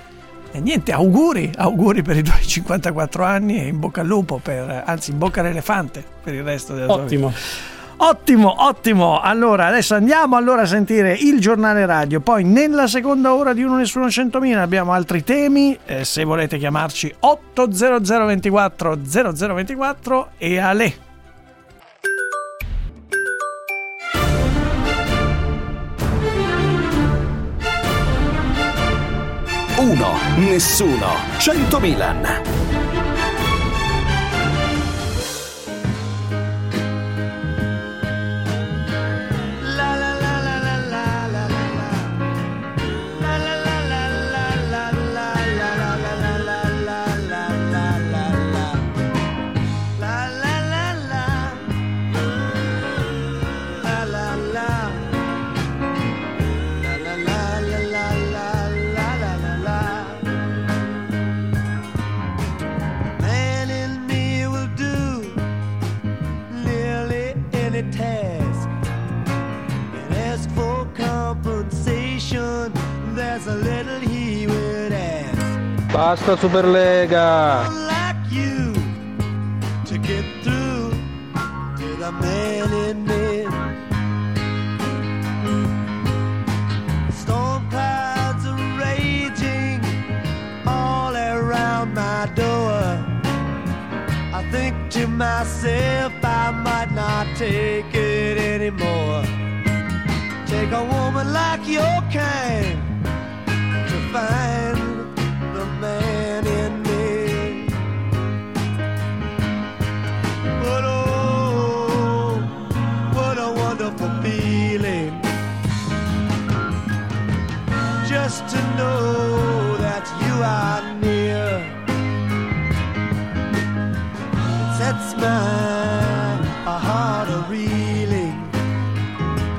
e niente, auguri per i tuoi 54 anni e in bocca al lupo in bocca all'elefante per il resto della tua vita. Ottimo. Allora, adesso andiamo a sentire il giornale radio. Poi nella seconda ora di Uno Nessuno 100.000 abbiamo altri temi. Se volete chiamarci 800 24 0024 e Ale. Uno, nessuno, 100 Milan. Basta Superlega!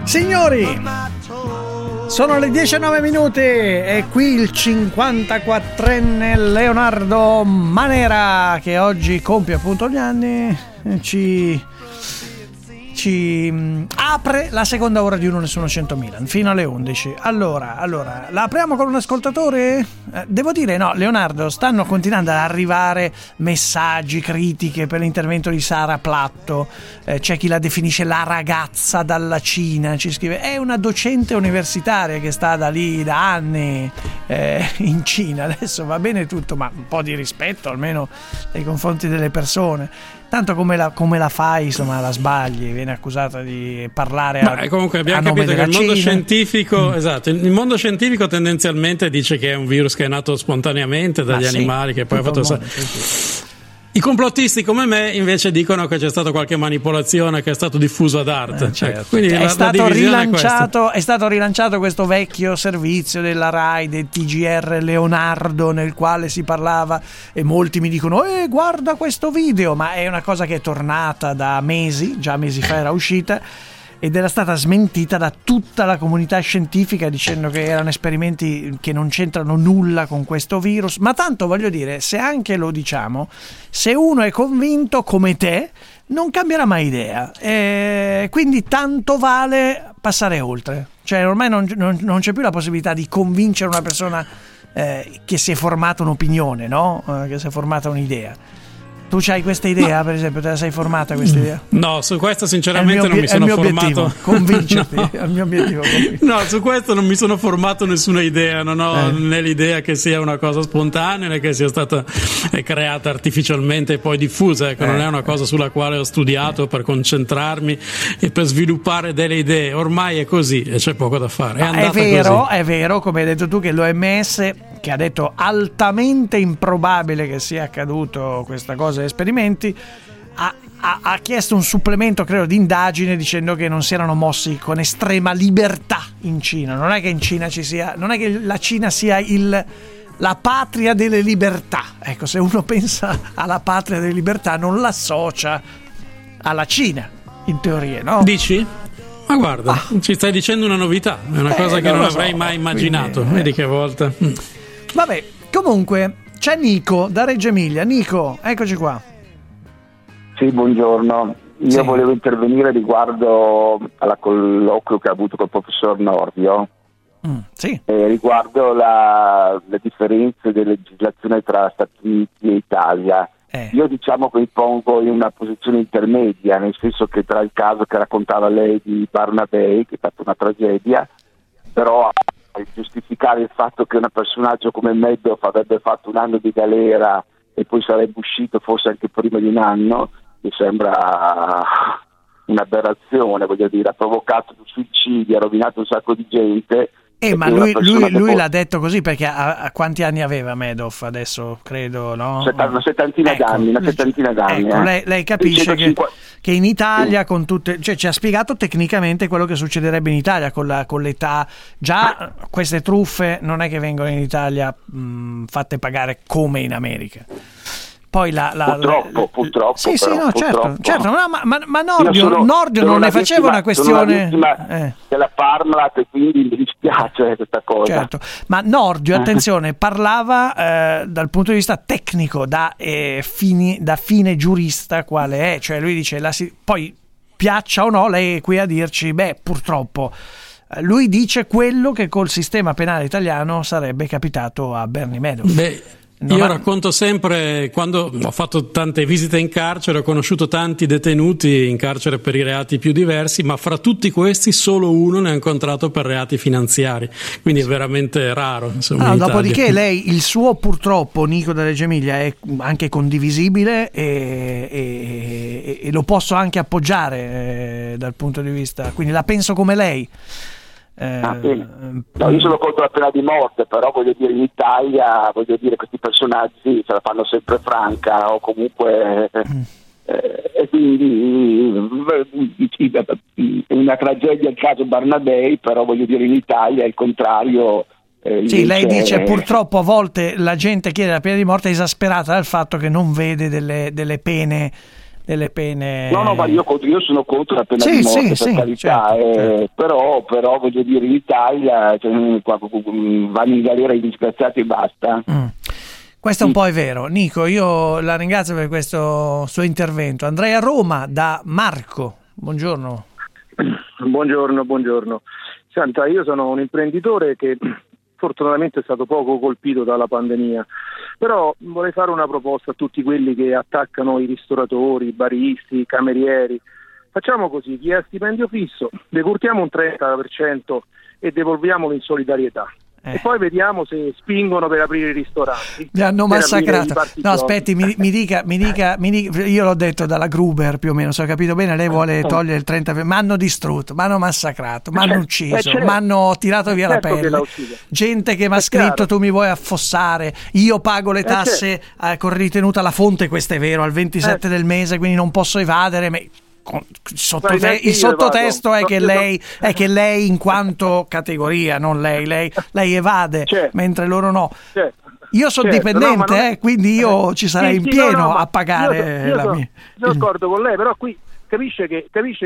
Signori, sono le 19 minuti e qui il 54enne Leonardo Manera, che oggi compie appunto gli anni, ci apre la seconda ora di Uno Nessuno 100 Milan fino alle 11. Allora, la apriamo con un ascoltatore? Devo dire no, Leonardo, stanno continuando ad arrivare messaggi, critiche per l'intervento di Sara Platto. C'è chi la definisce la ragazza dalla Cina, ci scrive, è una docente universitaria che sta da lì da anni in Cina. Adesso va bene tutto, ma un po' di rispetto almeno nei confronti delle persone. Tanto come la fai, insomma, la sbagli, viene accusata di parlare comunque abbiamo capito che il mondo scientifico tendenzialmente dice che è un virus che è nato spontaneamente dagli animali, che poi ha fatto... I complottisti come me invece dicono che c'è stata qualche manipolazione, che è stato diffuso ad arte. Certo. È stato rilanciato questo vecchio servizio della Rai, del TGR Leonardo, nel quale si parlava, e molti mi dicono guarda questo video, ma è una cosa che è tornata da mesi, già mesi fa era uscita, ed era stata smentita da tutta la comunità scientifica dicendo che erano esperimenti che non c'entrano nulla con questo virus. Ma tanto, voglio dire, se anche lo diciamo, se uno è convinto come te non cambierà mai idea, quindi tanto vale passare oltre, cioè ormai non c'è più la possibilità di convincere una persona che si è formata un'opinione, no? Che si è formata un'idea. Tu c'hai questa idea, per esempio, te la sei formata questa idea? No, su questo sinceramente non mi sono formato. Convinciti, no. È il mio obiettivo. No, su questo non mi sono formato nessuna idea, non ho né l'idea che sia una cosa spontanea né che sia stata creata artificialmente e poi diffusa, ecco, non è una cosa sulla quale ho studiato per concentrarmi e per sviluppare delle idee. Ormai è così e c'è poco da fare. È vero, come hai detto tu, che l'OMS, che ha detto altamente improbabile che sia accaduto questa cosa, esperimenti, ha chiesto un supplemento, credo, di indagine, dicendo che non si erano mossi con estrema libertà in Cina. Non è che la Cina sia la patria delle libertà. Ecco, se uno pensa alla patria delle libertà non l'associa alla Cina, in teoria, no? Dici? Ma guarda, ci stai dicendo una novità, è una cosa che non avrei mai immaginato, quindi, vedi che volta. Vabbè, comunque c'è Nico da Reggio Emilia. Nico, eccoci qua. Sì, buongiorno. Io volevo intervenire riguardo alla colloquio che ha avuto col professor Nordio, riguardo le differenze delle legislazioni tra Stati Uniti e Italia. Io diciamo che mi pongo in una posizione intermedia, nel senso che tra il caso che raccontava lei di Barnabei, che è stata una tragedia, però giustificare il fatto che un personaggio come Madoff avrebbe fatto un anno di galera e poi sarebbe uscito forse anche prima di un anno, mi sembra un'aberrazione, voglio dire, ha provocato un suicidio, ha rovinato un sacco di gente Ma lui l'ha detto così perché a quanti anni aveva Madoff adesso, credo, no? Una settantina d'anni. Ecco, lei capisce che in Italia con tutte, cioè ci ha spiegato tecnicamente quello che succederebbe in Italia con l'età. Già queste truffe non è che vengono in Italia fatte pagare come in America. Poi purtroppo. Sì, certo. Ma Nordio non ne faceva una questione. Della Farmlat, e quindi mi dispiace questa cosa. Certo, ma Nordio, attenzione, parlava dal punto di vista tecnico, da fine giurista quale è. Cioè lui dice, poi piaccia o no, lei è qui a dirci, purtroppo. Lui dice quello che col sistema penale italiano sarebbe capitato a Bernie Madoff. Io racconto sempre, quando ho fatto tante visite in carcere, ho conosciuto tanti detenuti in carcere per i reati più diversi, ma fra tutti questi solo uno ne ha incontrato per reati finanziari, quindi è veramente raro, insomma, in Italia. Dopodiché lei, il suo purtroppo, Nico da Reggio Emilia, è anche condivisibile e lo posso anche appoggiare dal punto di vista, quindi la penso come lei. Sì. No, io sono contro la pena di morte, però in Italia questi personaggi se la fanno sempre franca o comunque e quindi è una tragedia il caso Barnabei, però in Italia è il contrario. Sì, lei dice purtroppo a volte la gente chiede la pena di morte esasperata dal fatto che non vede delle pene. Delle pene. No, ma io sono contro la pena di morte, per carità, certo. Però in Italia vanno in galera i disgraziati e basta. Questo un po' è vero. Nico, io la ringrazio per questo suo intervento. Andrei a Roma da Marco. Buongiorno. Buongiorno. Senta, io sono un imprenditore che fortunatamente è stato poco colpito dalla pandemia, però vorrei fare una proposta a tutti quelli che attaccano i ristoratori, i baristi, i camerieri. Facciamo così: chi ha stipendio fisso, decurtiamo un 30% e devolviamolo in solidarietà. E poi vediamo se spingono per aprire i ristoranti. Mi hanno massacrato. No, aspetti, mi dica, io l'ho detto dalla Gruber più o meno, se ho capito bene, lei vuole togliere il 30%, mi hanno distrutto, mi hanno massacrato, mi hanno ucciso, mi hanno tirato via la pelle. Gente che mi ha scritto: tu mi vuoi affossare, io pago le tasse con ritenuta alla fonte, questo è vero, al 27 del mese, quindi non posso evadere. Il sottotesto è che lei in quanto categoria, non lei evade, mentre loro no. Io sono dipendente, quindi io ci sarei in pieno a pagare la mia. Sono d'accordo con lei, però qui capisce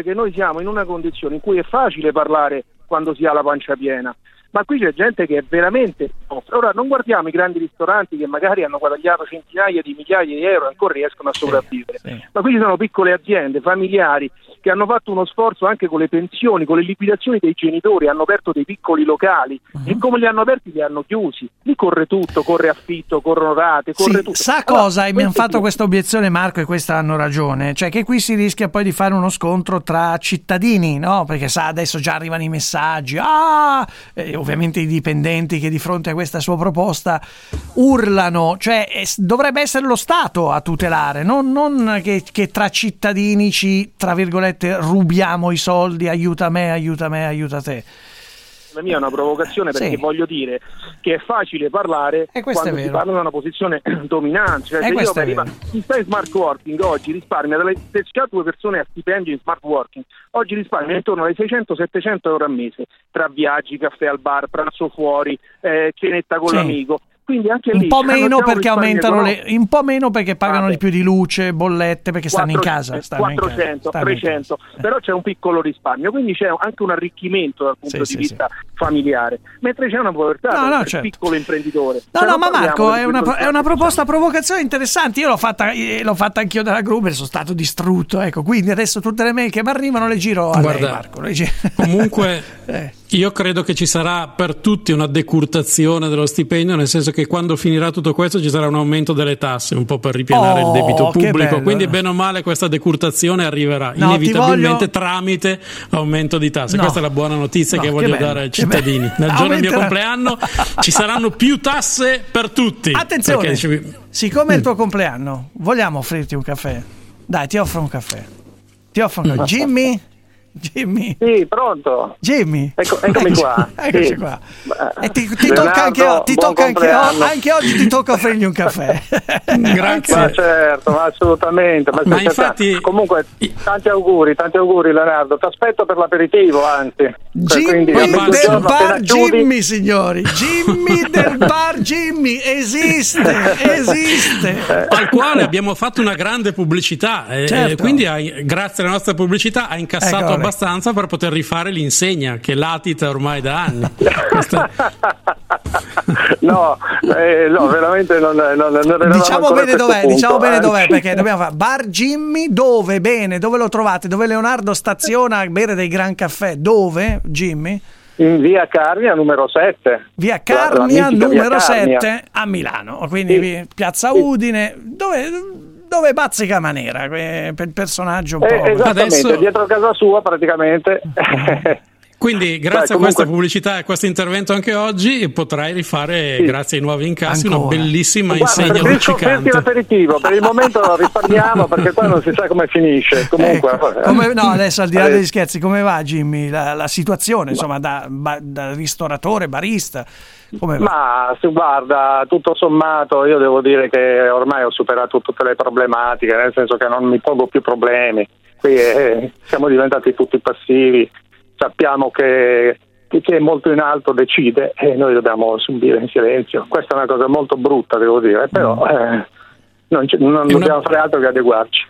che noi siamo in una condizione in cui è facile parlare quando si ha la pancia piena, ma qui c'è gente che è veramente nostra. Ora non guardiamo i grandi ristoranti che magari hanno guadagnato centinaia di migliaia di euro e ancora riescono a sopravvivere, ma qui ci sono piccole aziende familiari che hanno fatto uno sforzo anche con le pensioni, con le liquidazioni dei genitori, hanno aperto dei piccoli locali e come li hanno aperti li hanno chiusi. Lì corre tutto, corre affitto, corrono rate, tutto. Sa cosa? E mi hanno fatto questa obiezione, Marco, e questa hanno ragione, cioè che qui si rischia poi di fare uno scontro tra cittadini, no? Perché adesso già arrivano i messaggi, ovviamente i dipendenti che di fronte a questa sua proposta urlano, cioè dovrebbe essere lo Stato a tutelare, non che tra cittadini ci, tra virgolette, rubiamo i soldi, aiuta me, aiuta te. La mia è una provocazione perché voglio dire che è facile parlare quando si parla da una posizione dominante, cioè se io chi sta in smart working oggi risparmia, se c'è due persone a stipendio in smart working oggi risparmia intorno ai 600-700 euro al mese tra viaggi, caffè al bar, pranzo fuori, cenetta con l'amico. Quindi anche lì, un po' meno perché aumentano un po' meno perché pagano di più di luce, bollette, perché stanno in casa, 400, 300, però c'è un piccolo risparmio, quindi c'è anche un arricchimento dal punto di vista familiare, mentre c'è una povertà per il piccolo imprenditore. Ma Marco, è una proposta, provocazione interessante, io l'ho fatta anch'io dalla Gruber, sono stato distrutto, ecco, quindi adesso tutte le mail che mi arrivano le giro a lei, Marco. Comunque io credo che ci sarà per tutti una decurtazione dello stipendio, nel senso che quando finirà tutto questo ci sarà un aumento delle tasse, un po' per ripianare il debito pubblico, quindi bene o male questa decurtazione arriverà inevitabilmente tramite aumento di tasse. Questa è la buona notizia che voglio dare ai cittadini. Nel giorno del mio compleanno ci saranno più tasse per tutti. Attenzione, perché siccome è il tuo compleanno, vogliamo offrirti un caffè? Dai, ti offro un caffè. Jimmy? Jimmy? Sì, pronto. Jimmy? Eccomi qua. Eccoci sì. Qua. E ti tocca anche oggi, ti tocca offrirgli un caffè. Grazie. Ma certo, ma assolutamente. Ma infatti... Comunque, tanti auguri Leonardo, ti aspetto per l'aperitivo anzi. Jimmy del bar Jimmy, signori. Jimmy del bar Jimmy, esiste. Al quale abbiamo fatto una grande pubblicità. Certo. Quindi grazie alla nostra pubblicità ha incassato abbastanza per poter rifare l'insegna che latita ormai da anni. No, veramente non diciamo bene dov'è perché dobbiamo fare bar Jimmy, dove lo trovate, dove Leonardo staziona a bere dei gran caffè, dove Jimmy? In via Carnia numero 7. Via Carnia numero 7 a Milano, quindi sì. Piazza Udine, dove bazzica Manera, per personaggio un po'. Esattamente, adesso... dietro casa sua praticamente. Quindi grazie a questa pubblicità e a questo intervento anche oggi potrai rifare, sì, grazie ai nuovi incassi, ancora una bellissima insegna luccicante. L'aperitivo, per il momento lo risparmiamo perché qua non si sa come finisce. Comunque, ecco. Adesso al di là degli scherzi, come va Jimmy? La situazione insomma da ristoratore, barista? Ma guarda, tutto sommato io devo dire che ormai ho superato tutte le problematiche, nel senso che non mi pongo più problemi. Qui siamo diventati tutti passivi. Sappiamo che chi è molto in alto decide e noi dobbiamo subire in silenzio. Questa è una cosa molto brutta, devo dire, però non dobbiamo fare altro che adeguarci.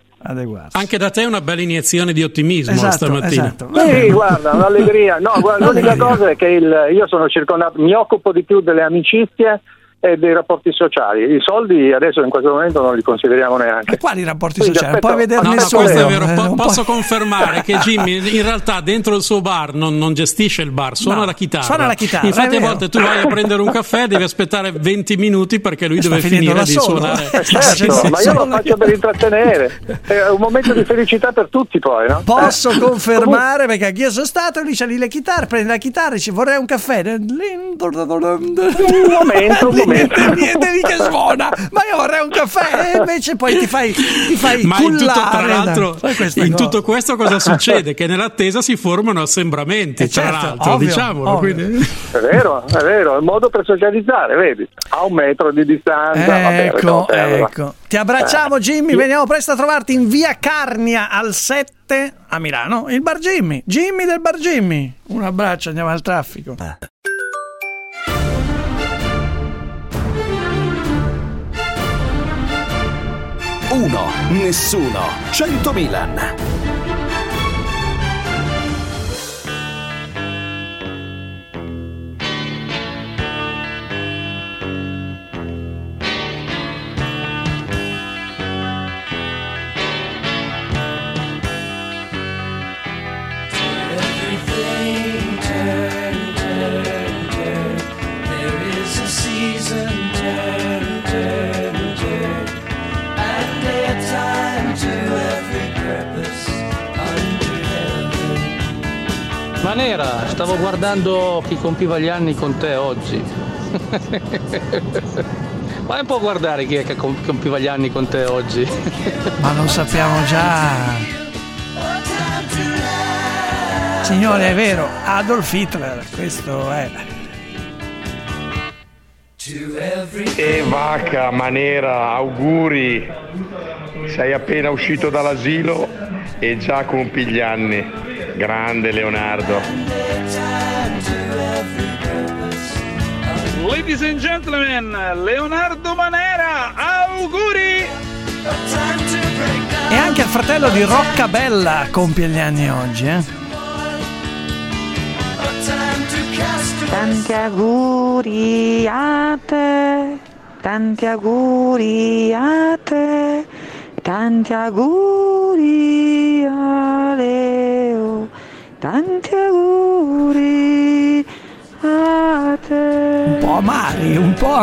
Anche da te è una bella iniezione di ottimismo stamattina. Esatto. Sì, guarda, un'allegria. No, guarda, l'unica cosa è che io sono circondato, mi occupo di più delle amicizie e dei rapporti sociali. I soldi adesso in questo momento non li consideriamo neanche. Ma quali rapporti sociali? Puoi vederne questo è vero. Posso confermare che Jimmy in realtà dentro il suo bar non gestisce il bar, suona la chitarra. Infatti a volte tu vai a prendere un caffè, devi aspettare 20 minuti perché lui deve finire di suonare. Certo, ma io lo faccio per intrattenere. È un momento di felicità per tutti poi, no? Posso confermare perché anch'io sono stato, lui c'ha lì le chitarre, prende la chitarra e dice vorrei un caffè. Niente lì che suona, ma io vorrei un caffè, e invece poi ti fai ma cullare. Tutto questo cosa succede? Che nell'attesa si formano assembramenti, tra l'altro, diciamolo. Quindi... È vero, è un modo per socializzare, vedi, a un metro di distanza. Ecco. Ti abbracciamo Jimmy, veniamo presto a trovarti in via Carnia al 7 a Milano, il bar Jimmy del bar Jimmy. Un abbraccio, andiamo al traffico. Uno, nessuno, 100 Milan. Manera, stavo guardando chi compiva gli anni con te oggi. Vai un po' a guardare chi è che compiva gli anni con te oggi. Ma lo sappiamo già. Signore, è vero, Adolf Hitler, questo è. E vacca, Manera, auguri. Sei appena uscito dall'asilo e già compi gli anni. Grande Leonardo. Ladies and gentlemen, Leonardo Manera, auguri! E anche il fratello di Roccabella compie gli anni oggi, Tanti auguri a te, tanti auguri a te, tanti auguri a Leo, tanti auguri a te. Un po'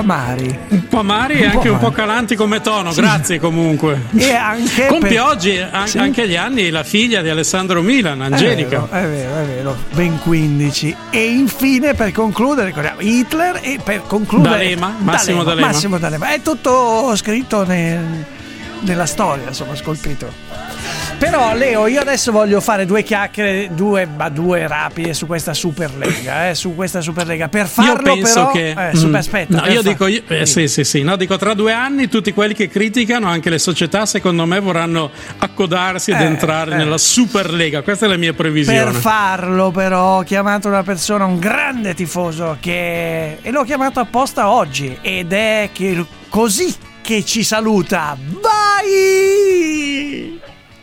amari e anche un po' calanti come tono, sì. Grazie comunque. E anche oggi anche gli anni la figlia di Alessandro Milan, Angelica. È vero, ben 15. E infine per concludere ricordiamo Hitler e per concludere Massimo D'Alema. È tutto scritto nella storia, insomma, scolpito. Però Leo, io adesso voglio fare due chiacchiere, due rapide su questa Superlega, su questa Superlega. Per farlo io penso però che... aspetta. No, dico tra 2 anni tutti quelli che criticano anche le società, secondo me, vorranno accodarsi ed entrare nella Superlega. Questa è la mia previsione. Per farlo però ho chiamato una persona, un grande tifoso che... e l'ho chiamato apposta oggi ed è così che ci saluta. Vai!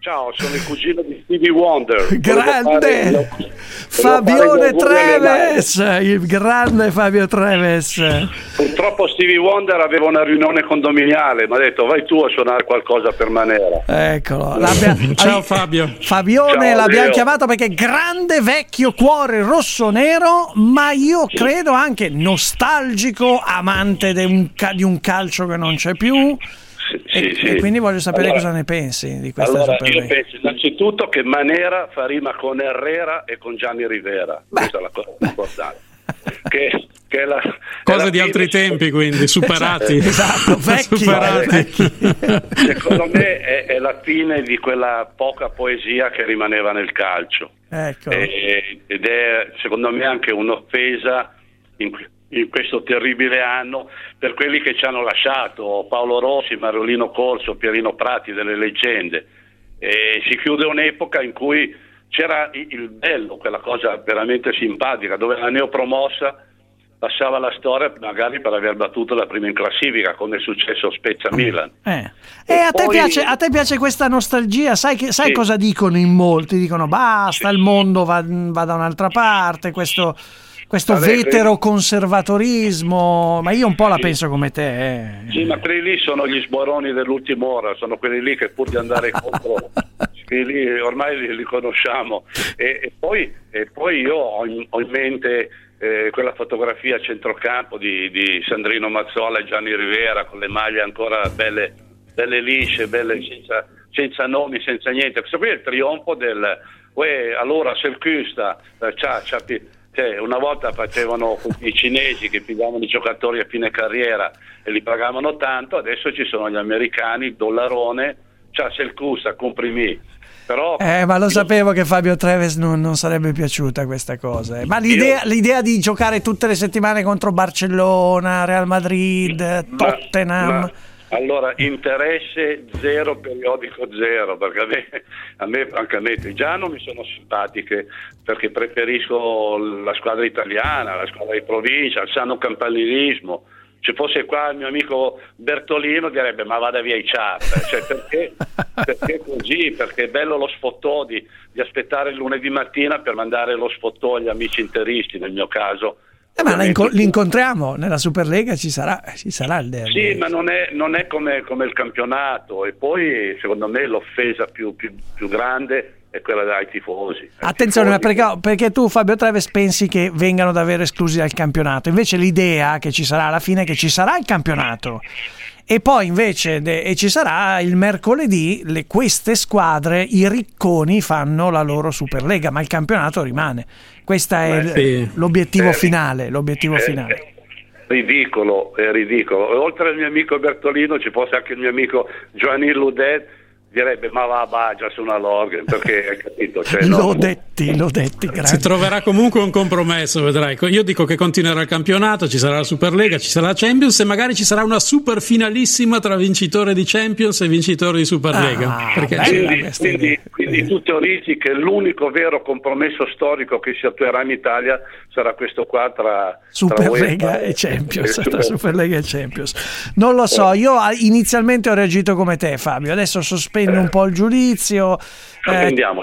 Ciao, sono il cugino di Stevie Wonder. Grande Fabione Treves, il grande Fabio Treves. Purtroppo Stevie Wonder aveva una riunione condominiale, mi ha detto vai tu a suonare qualcosa per Manera. Eccolo. Ciao Fabio. Fabione, ciao, l'abbiamo chiamato perché grande vecchio cuore rosso-nero, ma io credo anche nostalgico, amante di un calcio che non c'è più. E quindi voglio sapere cosa ne pensi di questa Superlega. Io penso innanzitutto che Manera fa rima con Herrera e con Gianni Rivera. Questa è la cosa importante. Che è la cosa di altri tempi, quindi superati. Esatto, vecchi, superati. Secondo me è la fine di quella poca poesia che rimaneva nel calcio. Ecco. Ed è secondo me anche un'offesa in questo terribile anno per quelli che ci hanno lasciato: Paolo Rossi, Mariolino Corso, Pierino Prati, delle leggende. E si chiude un'epoca in cui c'era il bello, quella cosa veramente simpatica, dove la neopromossa passava la storia magari per aver battuto la prima in classifica, come è successo Spezia Milan. E a te piace questa nostalgia? Sai cosa dicono in molti? Dicono basta, il mondo va da un'altra parte, questo vetero conservatorismo, ma io un po' la penso come te. Sì, ma quelli lì sono gli sboroni dell'ultima ora, sono quelli lì che pur di andare contro, lì, ormai li conosciamo. E poi io ho in mente quella fotografia a centrocampo di Sandrino Mazzola e Gianni Rivera con le maglie ancora belle lisce, belle senza nomi, senza niente. Questo qui è il trionfo del allora Selcusta, una volta facevano i cinesi che pigliavano i giocatori a fine carriera e li pagavano tanto, adesso ci sono gli americani, il dollarone, Selcusta, comprimi. Però ma lo sapevo che Fabio Treves non sarebbe piaciuta questa cosa. Ma l'idea di giocare tutte le settimane contro Barcellona, Real Madrid, Tottenham... Allora, interesse zero, periodico zero, perché anche a me già non mi sono simpatiche, perché preferisco la squadra italiana, la squadra di provincia, il sano campanilismo. Se fosse qua il mio amico Bertolino direbbe ma vada via i chat, perché così, perché è bello lo sfottò di aspettare il lunedì mattina per mandare lo sfottò agli amici interisti, nel mio caso. Ma li incontriamo nella Superlega, ci sarà il derby. Sì, ma non è come il campionato. E poi secondo me l'offesa più grande è quella dai tifosi. Attenzione, perché tu, Fabio Treves, pensi che vengano davvero esclusi dal campionato. Invece l'idea che ci sarà alla fine è che ci sarà il campionato. E poi invece ci sarà il mercoledì, queste squadre, i ricconi, fanno la loro Superlega, ma il campionato rimane. Questo è l'obiettivo finale. L'obiettivo finale. È ridicolo. E oltre al mio amico Bertolino ci fosse anche il mio amico Giovanni Ludet, direbbe ma va a Bagia su una log, perché hai capito, l'ho detti si troverà comunque un compromesso, vedrai. Io dico che continuerà il campionato, ci sarà la Superlega, ci sarà la Champions e magari ci sarà una super finalissima tra vincitore di Champions e vincitore di Superlega, perché quindi tu teorizzi che l'unico vero compromesso storico che si attuerà in Italia sarà questo qua tra Superlega e Champions, tra Superlega e Champions. Non lo so, io inizialmente ho reagito come te, Fabio, adesso sospendo un po' il giudizio.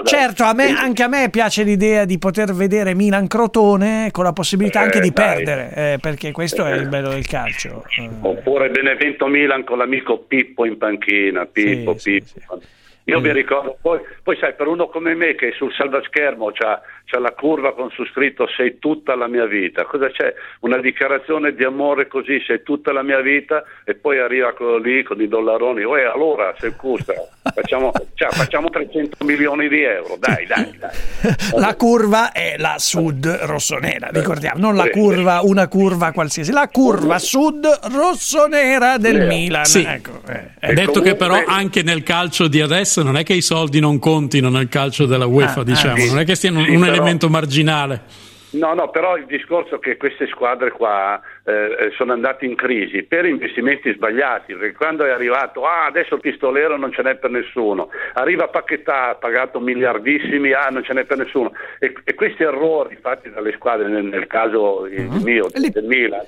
Certo, anche a me piace l'idea di poter vedere Milan-Crotone con la possibilità anche di perdere, perché questo è il bello del calcio. Oppure Benevento-Milan con l'amico Pippo in panchina, Pippo. Io vi ricordo, poi sai, per uno come me che sul salvaschermo c'ha c'è la curva con su scritto "sei tutta la mia vita". Cosa c'è? Una dichiarazione di amore così, "sei tutta la mia vita", e poi arriva quello lì con i dollaroni, "Uè, allora se custa, facciamo 300 milioni di euro, dai. La curva è la sud rossonera, ricordiamo, non la curva, una curva qualsiasi, la curva sud rossonera del Milan. Sì. Ecco, è detto comunque... che però anche nel calcio di adesso non è che i soldi non contino nel calcio della UEFA, diciamo, non è che sia un elemento marginale. No, però il discorso è che queste squadre qua sono andate in crisi per investimenti sbagliati, perché quando è arrivato adesso il pistolero non ce n'è per nessuno, arriva Paquetà, pagato miliardissimi, non ce n'è per nessuno, e questi errori fatti dalle squadre, nel caso il mio, del Milan,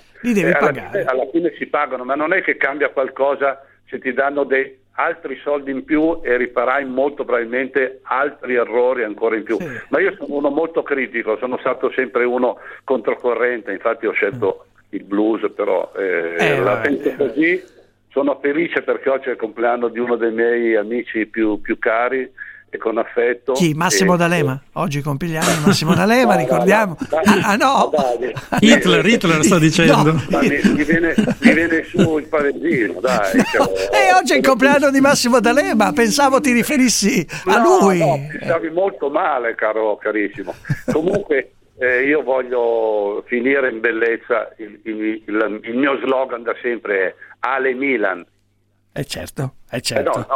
alla fine si pagano, ma non è che cambia qualcosa se ti danno dei altri soldi in più e riparai molto probabilmente altri errori ancora in più. Sì. Ma io sono uno molto critico, sono stato sempre uno controcorrente, infatti ho scelto il blues, però la penso così. Sono felice perché oggi è il compleanno di uno dei miei amici più cari e con affetto. Chi? Massimo D'Alema? Oggi compigliamo Massimo D'Alema, ricordiamo. Hitler sta dicendo. No. Mi viene su il parentino, dai. No. Oggi è il compleanno di Massimo D'Alema, pensavo ti riferissi a lui. No, ti stavi molto male, carissimo. Comunque io voglio finire in bellezza, il mio slogan da sempre è "Ale Milan". Certo. Certo.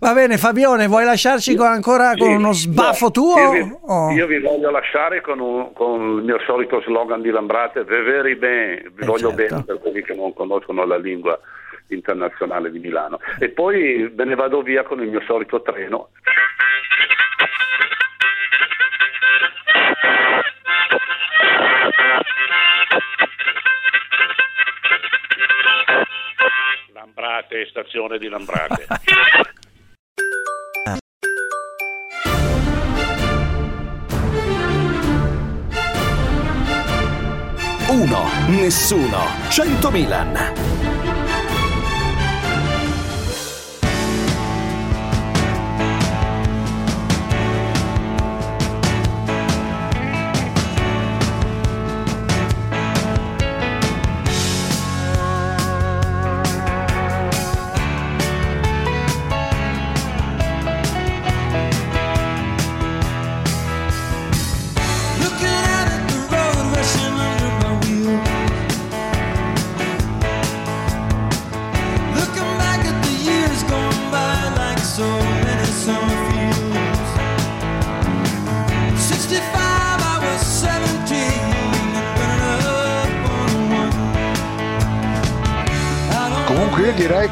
Va bene, Fabione, vuoi lasciarci con uno sbaffo tuo? Io vi voglio lasciare con il mio solito slogan di Lambrate: "Veveri bene", vi voglio bene per quelli che non conoscono la lingua internazionale di Milano. E poi me ne vado via con il mio solito treno. Lambrate, stazione di Lambrate. Uno, nessuno, 100 Milan.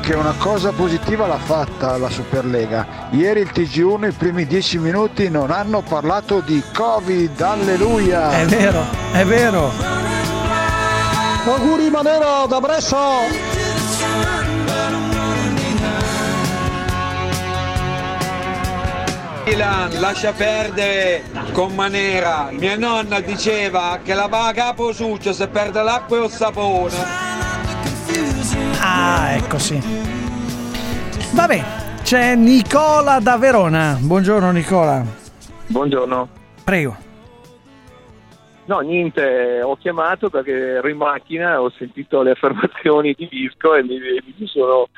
Che una cosa positiva l'ha fatta la Superlega. Ieri il TG1, i primi 10 minuti, non hanno parlato di Covid, alleluia! È vero! Auguri Manero da Brescia! Milan, lascia perdere con Manera. Mia nonna diceva che la va a capo succio se perde l'acqua o il sapone. Ecco, sì. Va bene, c'è Nicola da Verona. Buongiorno Nicola. Buongiorno. Prego. No, niente, ho chiamato perché ero in macchina, ho sentito le affermazioni di Visco e mi sono...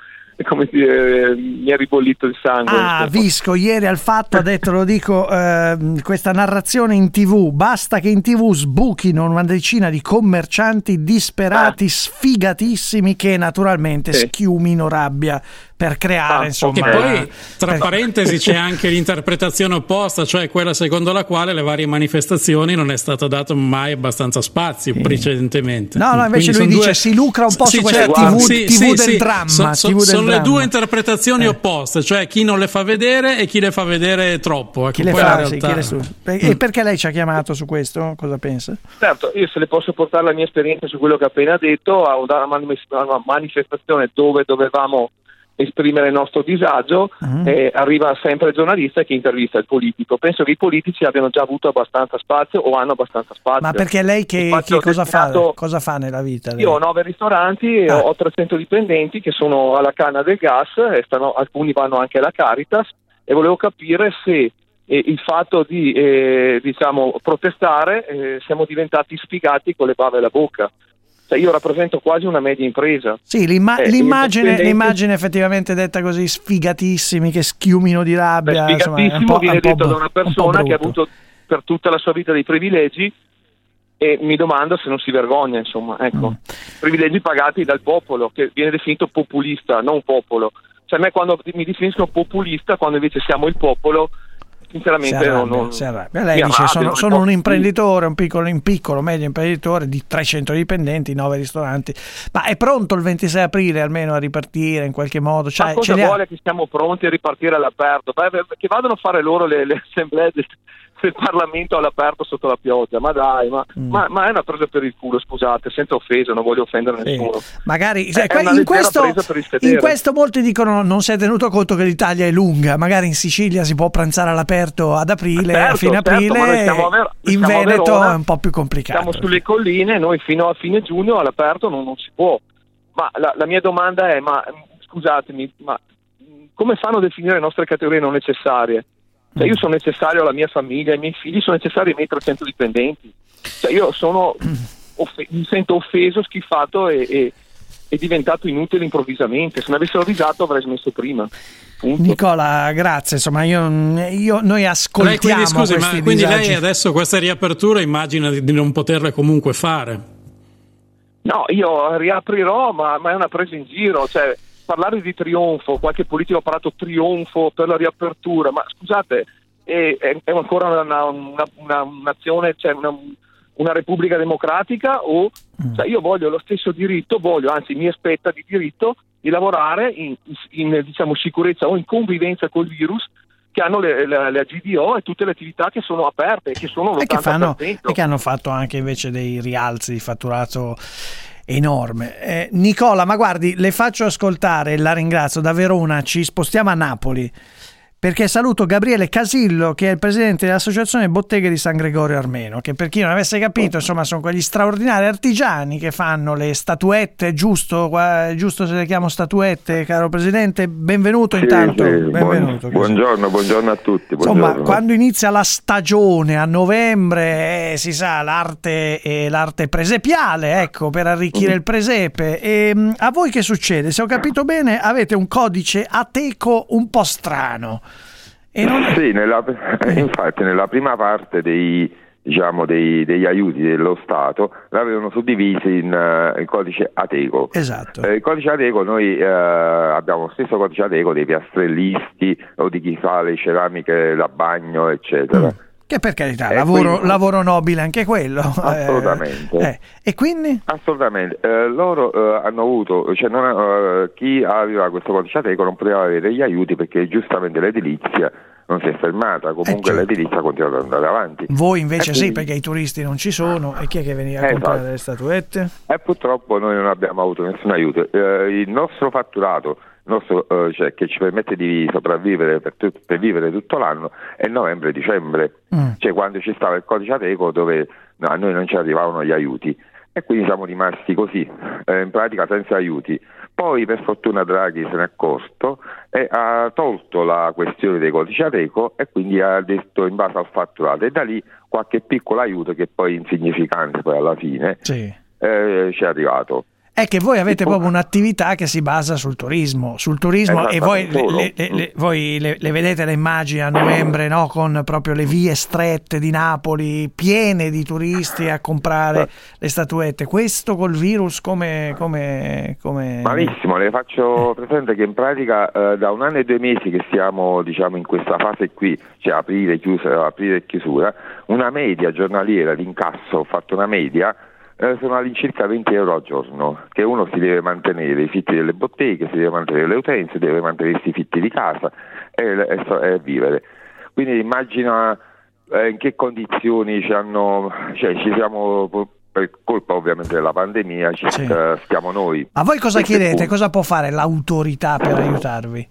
come dire, mi è ribollito il sangue. Visco ieri al Fatto ha detto, lo dico, questa narrazione in TV: basta che in TV sbuchino una decina di commercianti disperati, sfigatissimi, che naturalmente schiumino rabbia per creare, insomma. E poi tra parentesi c'è anche l'interpretazione opposta, cioè quella secondo la quale alle varie manifestazioni non è stato dato mai abbastanza spazio precedentemente. No, invece quindi lui dice si lucra un po' su questa TV del dramma. Sono le due interpretazioni opposte, cioè chi non le fa vedere e chi le fa vedere troppo. Chi le fa, realtà... E perché lei ci ha chiamato su questo? Cosa pensa? Certo, io se le posso portare la mia esperienza su quello che ho appena detto, a una manifestazione dove dovevamo esprimere il nostro disagio, arriva sempre il giornalista che intervista il politico. Penso che i politici abbiano già avuto abbastanza spazio o hanno abbastanza spazio. Ma perché lei che cosa fa nella vita? Io ho 9 ristoranti, ho 300 dipendenti che sono alla canna del gas, e alcuni vanno anche alla Caritas, e volevo capire se il fatto di protestare, siamo diventati sfigati con le bave alla bocca. Cioè, io rappresento quasi una media impresa. Sì, l'immagine effettivamente detta così, sfigatissimi, che schiumino di rabbia. Beh, sfigatissimo insomma, viene detto da una persona che ha avuto per tutta la sua vita dei privilegi, e mi domando se non si vergogna, insomma, ecco. Privilegi pagati dal popolo, che viene definito populista, non popolo. Cioè, a me quando mi definiscono populista, quando invece siamo il popolo, sinceramente si arrabbia. Lei dice sono un imprenditore, un piccolo medio imprenditore di 300 dipendenti, 9 ristoranti, ma è pronto il 26 aprile almeno a ripartire in qualche modo? Cioè, ma cosa vuole che siamo pronti a ripartire all'aperto? Che vadano a fare loro le assemblee del Parlamento all'aperto sotto la pioggia, ma dai, ma è una presa per il culo, scusate, senza offesa, non voglio offendere nessuno. Magari in questo molti dicono non si è tenuto conto che l'Italia è lunga, magari in Sicilia si può pranzare all'aperto ad aprile, aprile, in Veneto Verona, è un po' più complicato. Siamo sulle colline, noi fino a fine giugno all'aperto non si può. Ma la mia domanda è, ma scusatemi, ma come fanno a definire le nostre categorie non necessarie? Cioè, io sono necessario alla mia famiglia, ai miei figli, sono necessari i miei 300 dipendenti. Cioè, io mi sento offeso, schifato e è diventato inutile improvvisamente. Se mi avessero avvisato avrei smesso prima. Punto. Nicola, grazie. Insomma, noi ascoltiamo. Quindi, scusi, ma quindi lei adesso questa riapertura immagina di non poterla comunque fare? No, io riaprirò, ma è una presa in giro. Cioè, parlare di trionfo, qualche politico ha parlato trionfo per la riapertura, ma scusate, è ancora un'azione, cioè una repubblica democratica? O cioè io voglio lo stesso diritto, anzi mi aspetta di diritto di lavorare in diciamo sicurezza o in convivenza col virus, che hanno le GDO e tutte le attività che sono aperte, che sono l'80%. E che hanno fatto anche invece dei rialzi di fatturato enorme. Nicola, ma guardi, le faccio ascoltare, la ringrazio, da Verona ci spostiamo a Napoli, perché saluto Gabriele Casillo, che è il presidente dell'associazione Botteghe di San Gregorio Armeno, che per chi non avesse capito, insomma, sono quegli straordinari artigiani che fanno le statuette, giusto se le chiamo statuette, caro presidente, benvenuto intanto. Sì, benvenuto. Buongiorno a tutti. Buongiorno. Insomma, quando inizia la stagione a novembre, si sa, l'arte presepiale, ecco, per arricchire il presepe. E a voi che succede? Se ho capito bene, avete un codice ateco un po' strano. Sì, infatti nella prima parte degli aiuti dello Stato l'avevano suddiviso in codice ateco. Esatto. Il codice ateco, noi abbiamo lo stesso codice ateco dei piastrellisti o di chi fa le ceramiche da bagno, eccetera. Che per carità, lavoro nobile anche quello. Assolutamente. E quindi? Assolutamente. Loro hanno avuto, cioè chi aveva questo codice ateco non poteva avere gli aiuti, perché giustamente l'edilizia non si è fermata, comunque certo. L'edilizia continua ad andare avanti. Voi invece sì, perché i turisti non ci sono, e chi è che veniva a comprare le statuette? Purtroppo noi non abbiamo avuto nessun aiuto. Il nostro fatturato, cioè, che ci permette di sopravvivere per vivere tutto l'anno, è novembre e dicembre, cioè quando ci stava il codice ateco, dove a noi non ci arrivavano gli aiuti, e quindi siamo rimasti così, in pratica senza aiuti. Poi per fortuna Draghi se n'è accorto e ha tolto la questione dei codici ateco, e quindi ha detto in base al fatturato, e da lì qualche piccolo aiuto, che poi insignificante poi alla fine, ci è arrivato. È che voi avete proprio un'attività che si basa sul turismo, e voi le vedete le immagini a novembre, no? Con proprio le vie strette di Napoli piene di turisti a comprare le statuette. Questo col virus come... Malissimo. Le faccio presente che in pratica da 1 anno e 2 mesi che siamo, diciamo, in questa fase qui, cioè aprire e chiusura, una media giornaliera di incasso, ho fatto una media, sono all'incirca 20 euro al giorno, che uno si deve mantenere i fitti delle botteghe, si deve mantenere le utenze, deve mantenersi i fitti di casa e vivere. Quindi immagina in che condizioni ci siamo, per colpa ovviamente della pandemia, stiamo noi. A voi cosa chiedete? Cosa può fare l'autorità per aiutarvi?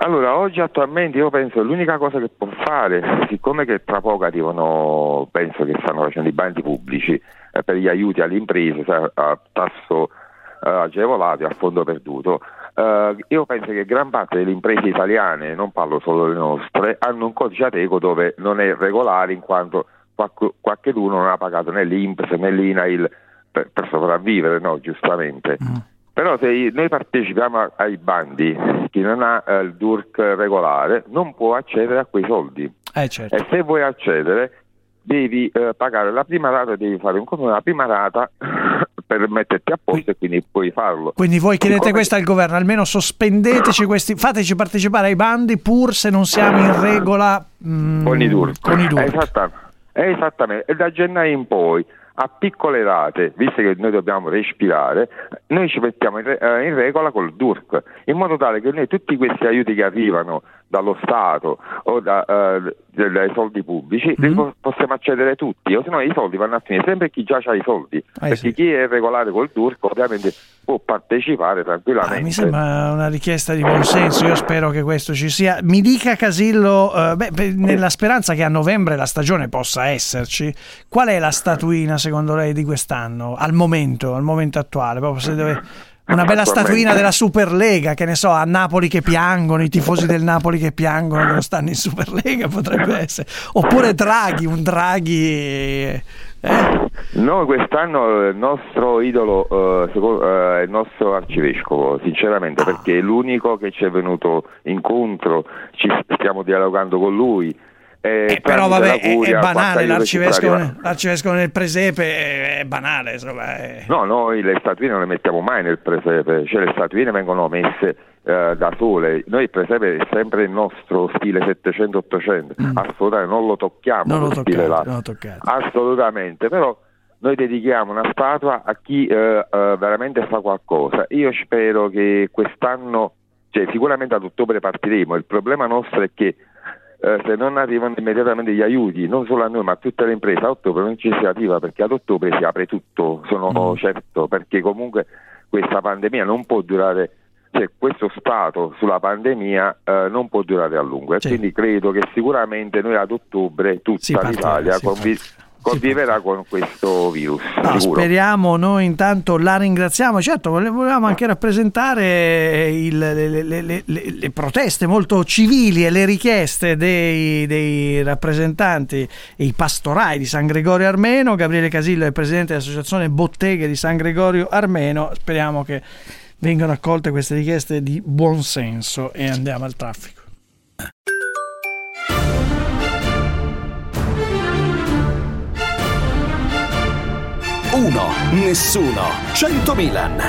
Allora, oggi attualmente io penso che l'unica cosa che può fare, siccome che tra poco arrivano, penso che stanno facendo i bandi pubblici per gli aiuti alle imprese, a tasso agevolato e a fondo perduto, Io penso che gran parte delle imprese italiane, non parlo solo delle nostre, hanno un codice Ateco dove non è regolare, in quanto qualcheduno non ha pagato né l'INPS né l'INAIL per sopravvivere, no, giustamente. Però se noi partecipiamo ai bandi, chi non ha il DURC regolare non può accedere a quei soldi. Certo. E se vuoi accedere devi pagare la prima rata, devi fare un conto della prima rata per metterti a posto, e quindi puoi farlo. Quindi voi chiedete questo al governo: almeno sospendeteci questi, fateci partecipare ai bandi pur se non siamo in regola con i DURC. Esattamente. E da gennaio in poi, a piccole rate, visto che noi dobbiamo respirare, noi ci mettiamo in regola col DURC, in modo tale che noi tutti questi aiuti che arrivano dallo Stato o dai soldi pubblici li possiamo accedere tutti, o se no i soldi vanno a finire sempre chi già ha i soldi, perché chi è regolare col DURC ovviamente può partecipare tranquillamente. Mi sembra una richiesta di buon senso, io spero che questo ci sia. Mi dica Casillo, nella speranza che a novembre la stagione possa esserci, qual è la statuina secondo lei di quest'anno al momento attuale? Proprio se deve... Una bella statuina della Superlega, che ne so, a Napoli che piangono, i tifosi del Napoli che piangono che non stanno in Superlega, potrebbe essere. Oppure Draghi, un Draghi. No, quest'anno il nostro idolo è il nostro arcivescovo, sinceramente, perché è l'unico che ci è venuto incontro, stiamo dialogando con lui. Però vabbè, è banale l'arcivescovo nel presepe, è banale, insomma, è... No, noi le statuine non le mettiamo mai nel presepe, cioè le statuine vengono messe da sole. Noi il presepe è sempre il nostro stile 700-800, assolutamente non lo tocchiamo, assolutamente. Però noi dedichiamo una statua a chi veramente fa qualcosa. Io spero che quest'anno, cioè sicuramente ad ottobre partiremo. Il problema nostro è che se non arrivano immediatamente gli aiuti, non solo a noi ma a tutte le imprese, a ottobre non ci si arriva, perché ad ottobre si apre tutto, sono certo, perché comunque questa pandemia non può durare, cioè questo stato sulla pandemia non può durare a lungo, e quindi credo che sicuramente noi ad ottobre tutta l'Italia conviverà con questo virus. Speriamo. Noi intanto la ringraziamo, certo, volevamo anche rappresentare le proteste molto civili e le richieste dei rappresentanti e i pastorai di San Gregorio Armeno. Gabriele Casillo è presidente dell'associazione Botteghe di San Gregorio Armeno. Speriamo che vengano accolte queste richieste di buon senso, e andiamo al traffico. Uno, nessuno, 100 Milan.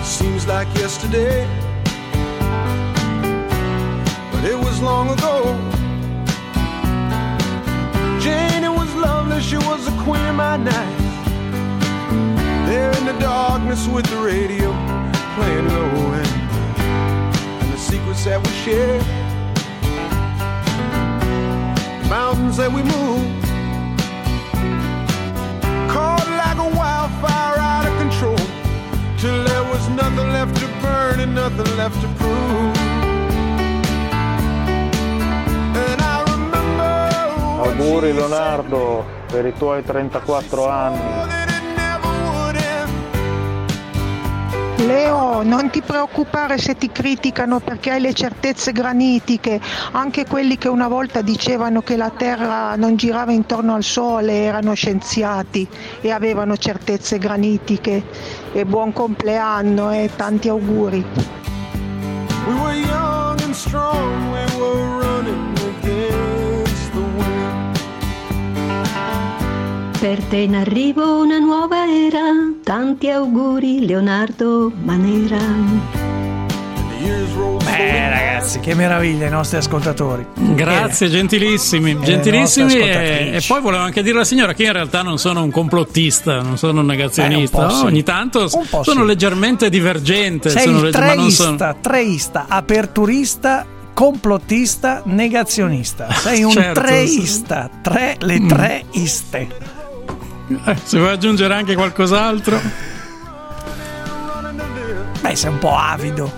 Seems like yesterday, but it was long ago. Jane, it was lovely, she was the queen of my night. There in the darkness with the radio playing low, and the secrets that we share, the mountains that we move, caught like a wildfire out of control, till there was nothing left to burn and nothing left to prove. And I remember. Auguri Leonardo per i tuoi 34 anni. Leo, non ti preoccupare se ti criticano, perché hai le certezze granitiche. Anche quelli che una volta dicevano che la Terra non girava intorno al Sole erano scienziati e avevano certezze granitiche. E buon compleanno e tanti auguri. We were young and strong, we were running against the wind. Per te in arrivo una nuova era. Tanti auguri Leonardo Manera. Beh ragazzi, che meraviglia i nostri ascoltatori. Grazie, gentilissimi e poi volevo anche dire alla signora che io in realtà non sono un complottista, non sono un negazionista, ogni tanto sono leggermente divergente. Sei sono treista, aperturista, complottista, negazionista. Sei un treista, le tre iste. Se vuoi aggiungere anche qualcos'altro. Beh, sei un po' avido.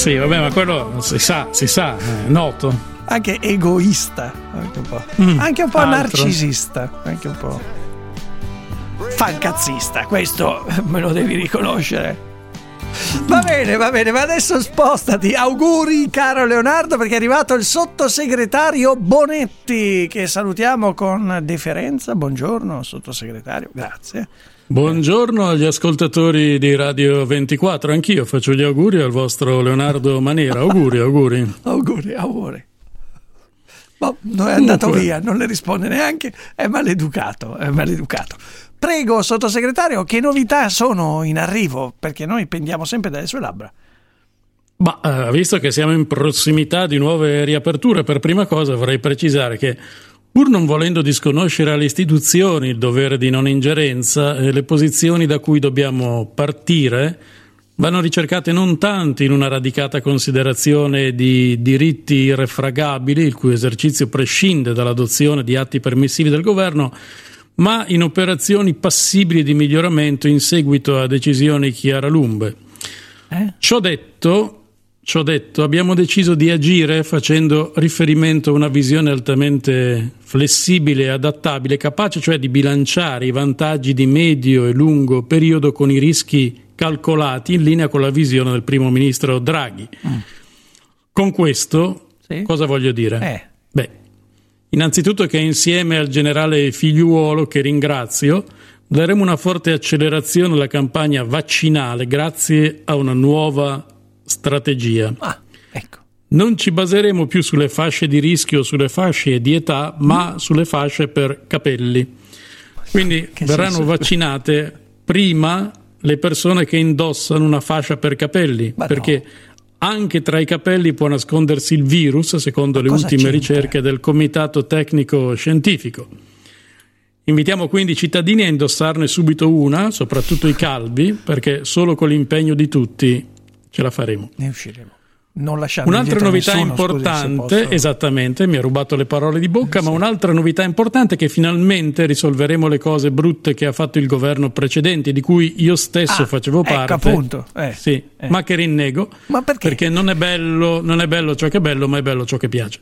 Sì, vabbè, ma quello si sa, è noto. Anche egoista, anche un po'. Anche un po' narcisista, anche un po' fancazzista, questo me lo devi riconoscere. Va bene, ma adesso spostati. Auguri, caro Leonardo, perché è arrivato il sottosegretario Bonetti, che salutiamo con deferenza. Buongiorno, sottosegretario, grazie. Buongiorno agli ascoltatori di Radio 24, anch'io faccio gli auguri al vostro Leonardo Manera. Auguri. Boh, non è andato via, non le risponde neanche, è maleducato. Prego, sottosegretario, che novità sono in arrivo? Perché noi pendiamo sempre dalle sue labbra. Ma visto che siamo in prossimità di nuove riaperture, per prima cosa vorrei precisare che, pur non volendo disconoscere alle istituzioni il dovere di non ingerenza, le posizioni da cui dobbiamo partire vanno ricercate non tanto in una radicata considerazione di diritti irrefragabili, il cui esercizio prescinde dall'adozione di atti permissivi del governo, ma in operazioni passibili di miglioramento in seguito a decisioni chiaralunghe. Ciò detto, abbiamo deciso di agire facendo riferimento a una visione altamente flessibile e adattabile, capace cioè di bilanciare i vantaggi di medio e lungo periodo con i rischi calcolati in linea con la visione del primo ministro Draghi. Con questo, sì? Cosa voglio dire? Innanzitutto che insieme al generale Figliuolo, che ringrazio, daremo una forte accelerazione alla campagna vaccinale grazie a una nuova strategia. Ecco. Non ci baseremo più sulle fasce di rischio, sulle fasce di età, ma sulle fasce per capelli. Quindi verranno vaccinate prima le persone che indossano una fascia per capelli, perché anche tra i capelli può nascondersi il virus, secondo le ultime ricerche del Comitato Tecnico Scientifico. Invitiamo quindi i cittadini a indossarne subito una, soprattutto i calvi, perché solo con l'impegno di tutti ce la faremo. Ne usciremo. Non lasciate un'altra novità importante, scusi, esattamente, mi ha rubato le parole di bocca, ma un'altra novità importante è che finalmente risolveremo le cose brutte che ha fatto il governo precedente, di cui io stesso facevo parte, appunto. Ma che rinnego, ma perché non è bello ciò che è bello, ma è bello ciò che piace.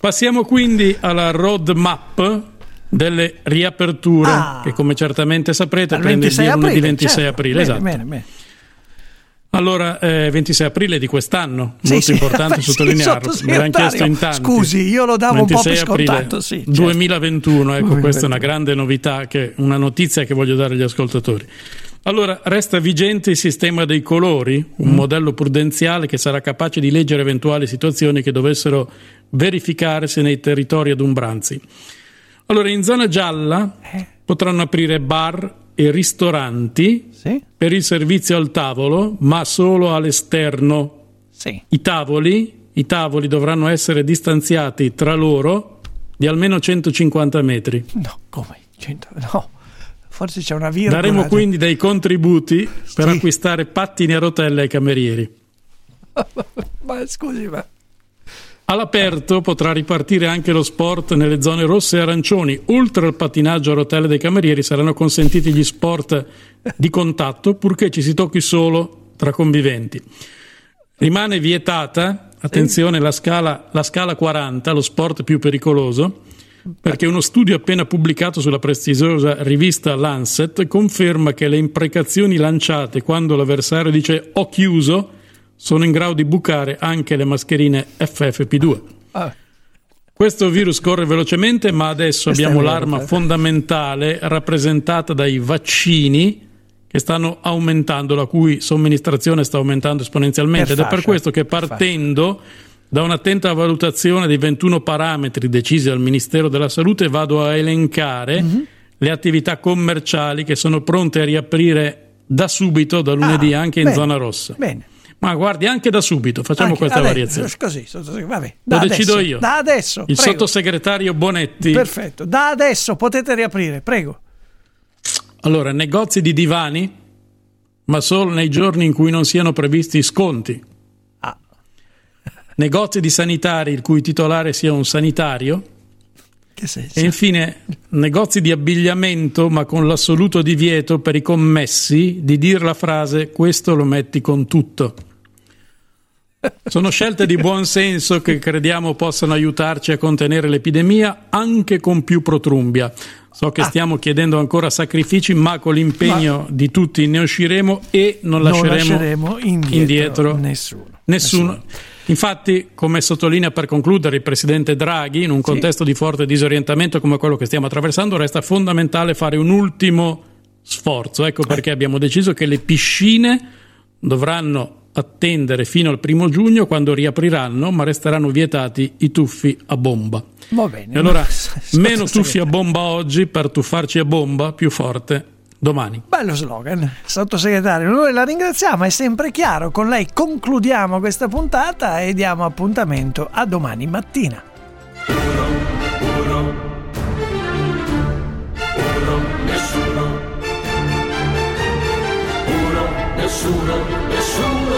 Passiamo quindi alla roadmap delle riaperture, che come certamente saprete prende il via lunedì 26 aprile, esatto. Bene. Allora, 26 aprile di quest'anno, importante sottolinearlo, me l'hanno chiesto in tanti. Scusi, io lo davo un po' per scontato. 2021, ecco, questa è una grande novità, una notizia che voglio dare agli ascoltatori. Allora, resta vigente il sistema dei colori, un modello prudenziale che sarà capace di leggere eventuali situazioni che dovessero verificarsi nei territori adumbranzi. Allora, in zona gialla potranno aprire bar e ristoranti per il servizio al tavolo, ma solo all'esterno. I tavoli dovranno essere distanziati tra loro di almeno 150 metri. No, come? 100? No, forse c'è una virgola. Daremo quindi dei contributi per acquistare pattini a rotelle ai camerieri. Ma scusi, ma... All'aperto potrà ripartire anche lo sport nelle zone rosse e arancioni. Oltre al pattinaggio a rotelle dei camerieri saranno consentiti gli sport di contatto, purché ci si tocchi solo tra conviventi. Rimane vietata, attenzione, la scala 40, lo sport più pericoloso, perché uno studio appena pubblicato sulla prestigiosa rivista Lancet conferma che le imprecazioni lanciate quando l'avversario dice "ho chiuso" sono in grado di bucare anche le mascherine FFP2. Questo virus corre velocemente, ma adesso abbiamo l'arma fondamentale rappresentata dai vaccini, che stanno aumentando, la cui somministrazione sta aumentando esponenzialmente, ed è per questo che, partendo da un'attenta valutazione dei 21 parametri decisi dal Ministero della Salute, vado a elencare le attività commerciali che sono pronte a riaprire da subito, da lunedì, anche in zona rossa. Bene. Ma guardi, anche da subito, facciamo anche questa variazione. Così, vabbè, decido io. Da adesso. Il sottosegretario Bonetti. Perfetto, da adesso potete riaprire, prego. Allora, negozi di divani, ma solo nei giorni in cui non siano previsti sconti. Negozi di sanitari, il cui titolare sia un sanitario. Che senso? E infine, negozi di abbigliamento, ma con l'assoluto divieto per i commessi di dire la frase "questo lo metti con tutto". Sono scelte di buon senso che crediamo possano aiutarci a contenere l'epidemia anche con più protrumbia. So che stiamo chiedendo ancora sacrifici, ma con l'impegno di tutti ne usciremo e non lasceremo indietro nessuno. Infatti, come sottolinea per concludere il presidente Draghi, in un contesto di forte disorientamento come quello che stiamo attraversando, resta fondamentale fare un ultimo sforzo. Ecco perché abbiamo deciso che le piscine dovranno attendere fino al 1° giugno, quando riapriranno, ma resteranno vietati i tuffi a bomba. Va bene. E allora, meno tuffi a bomba oggi per tuffarci a bomba più forte domani. Bello slogan, sottosegretario. Noi la ringraziamo, è sempre chiaro. Con lei concludiamo questa puntata e diamo appuntamento a domani mattina. Uno, nessuno, nessuno.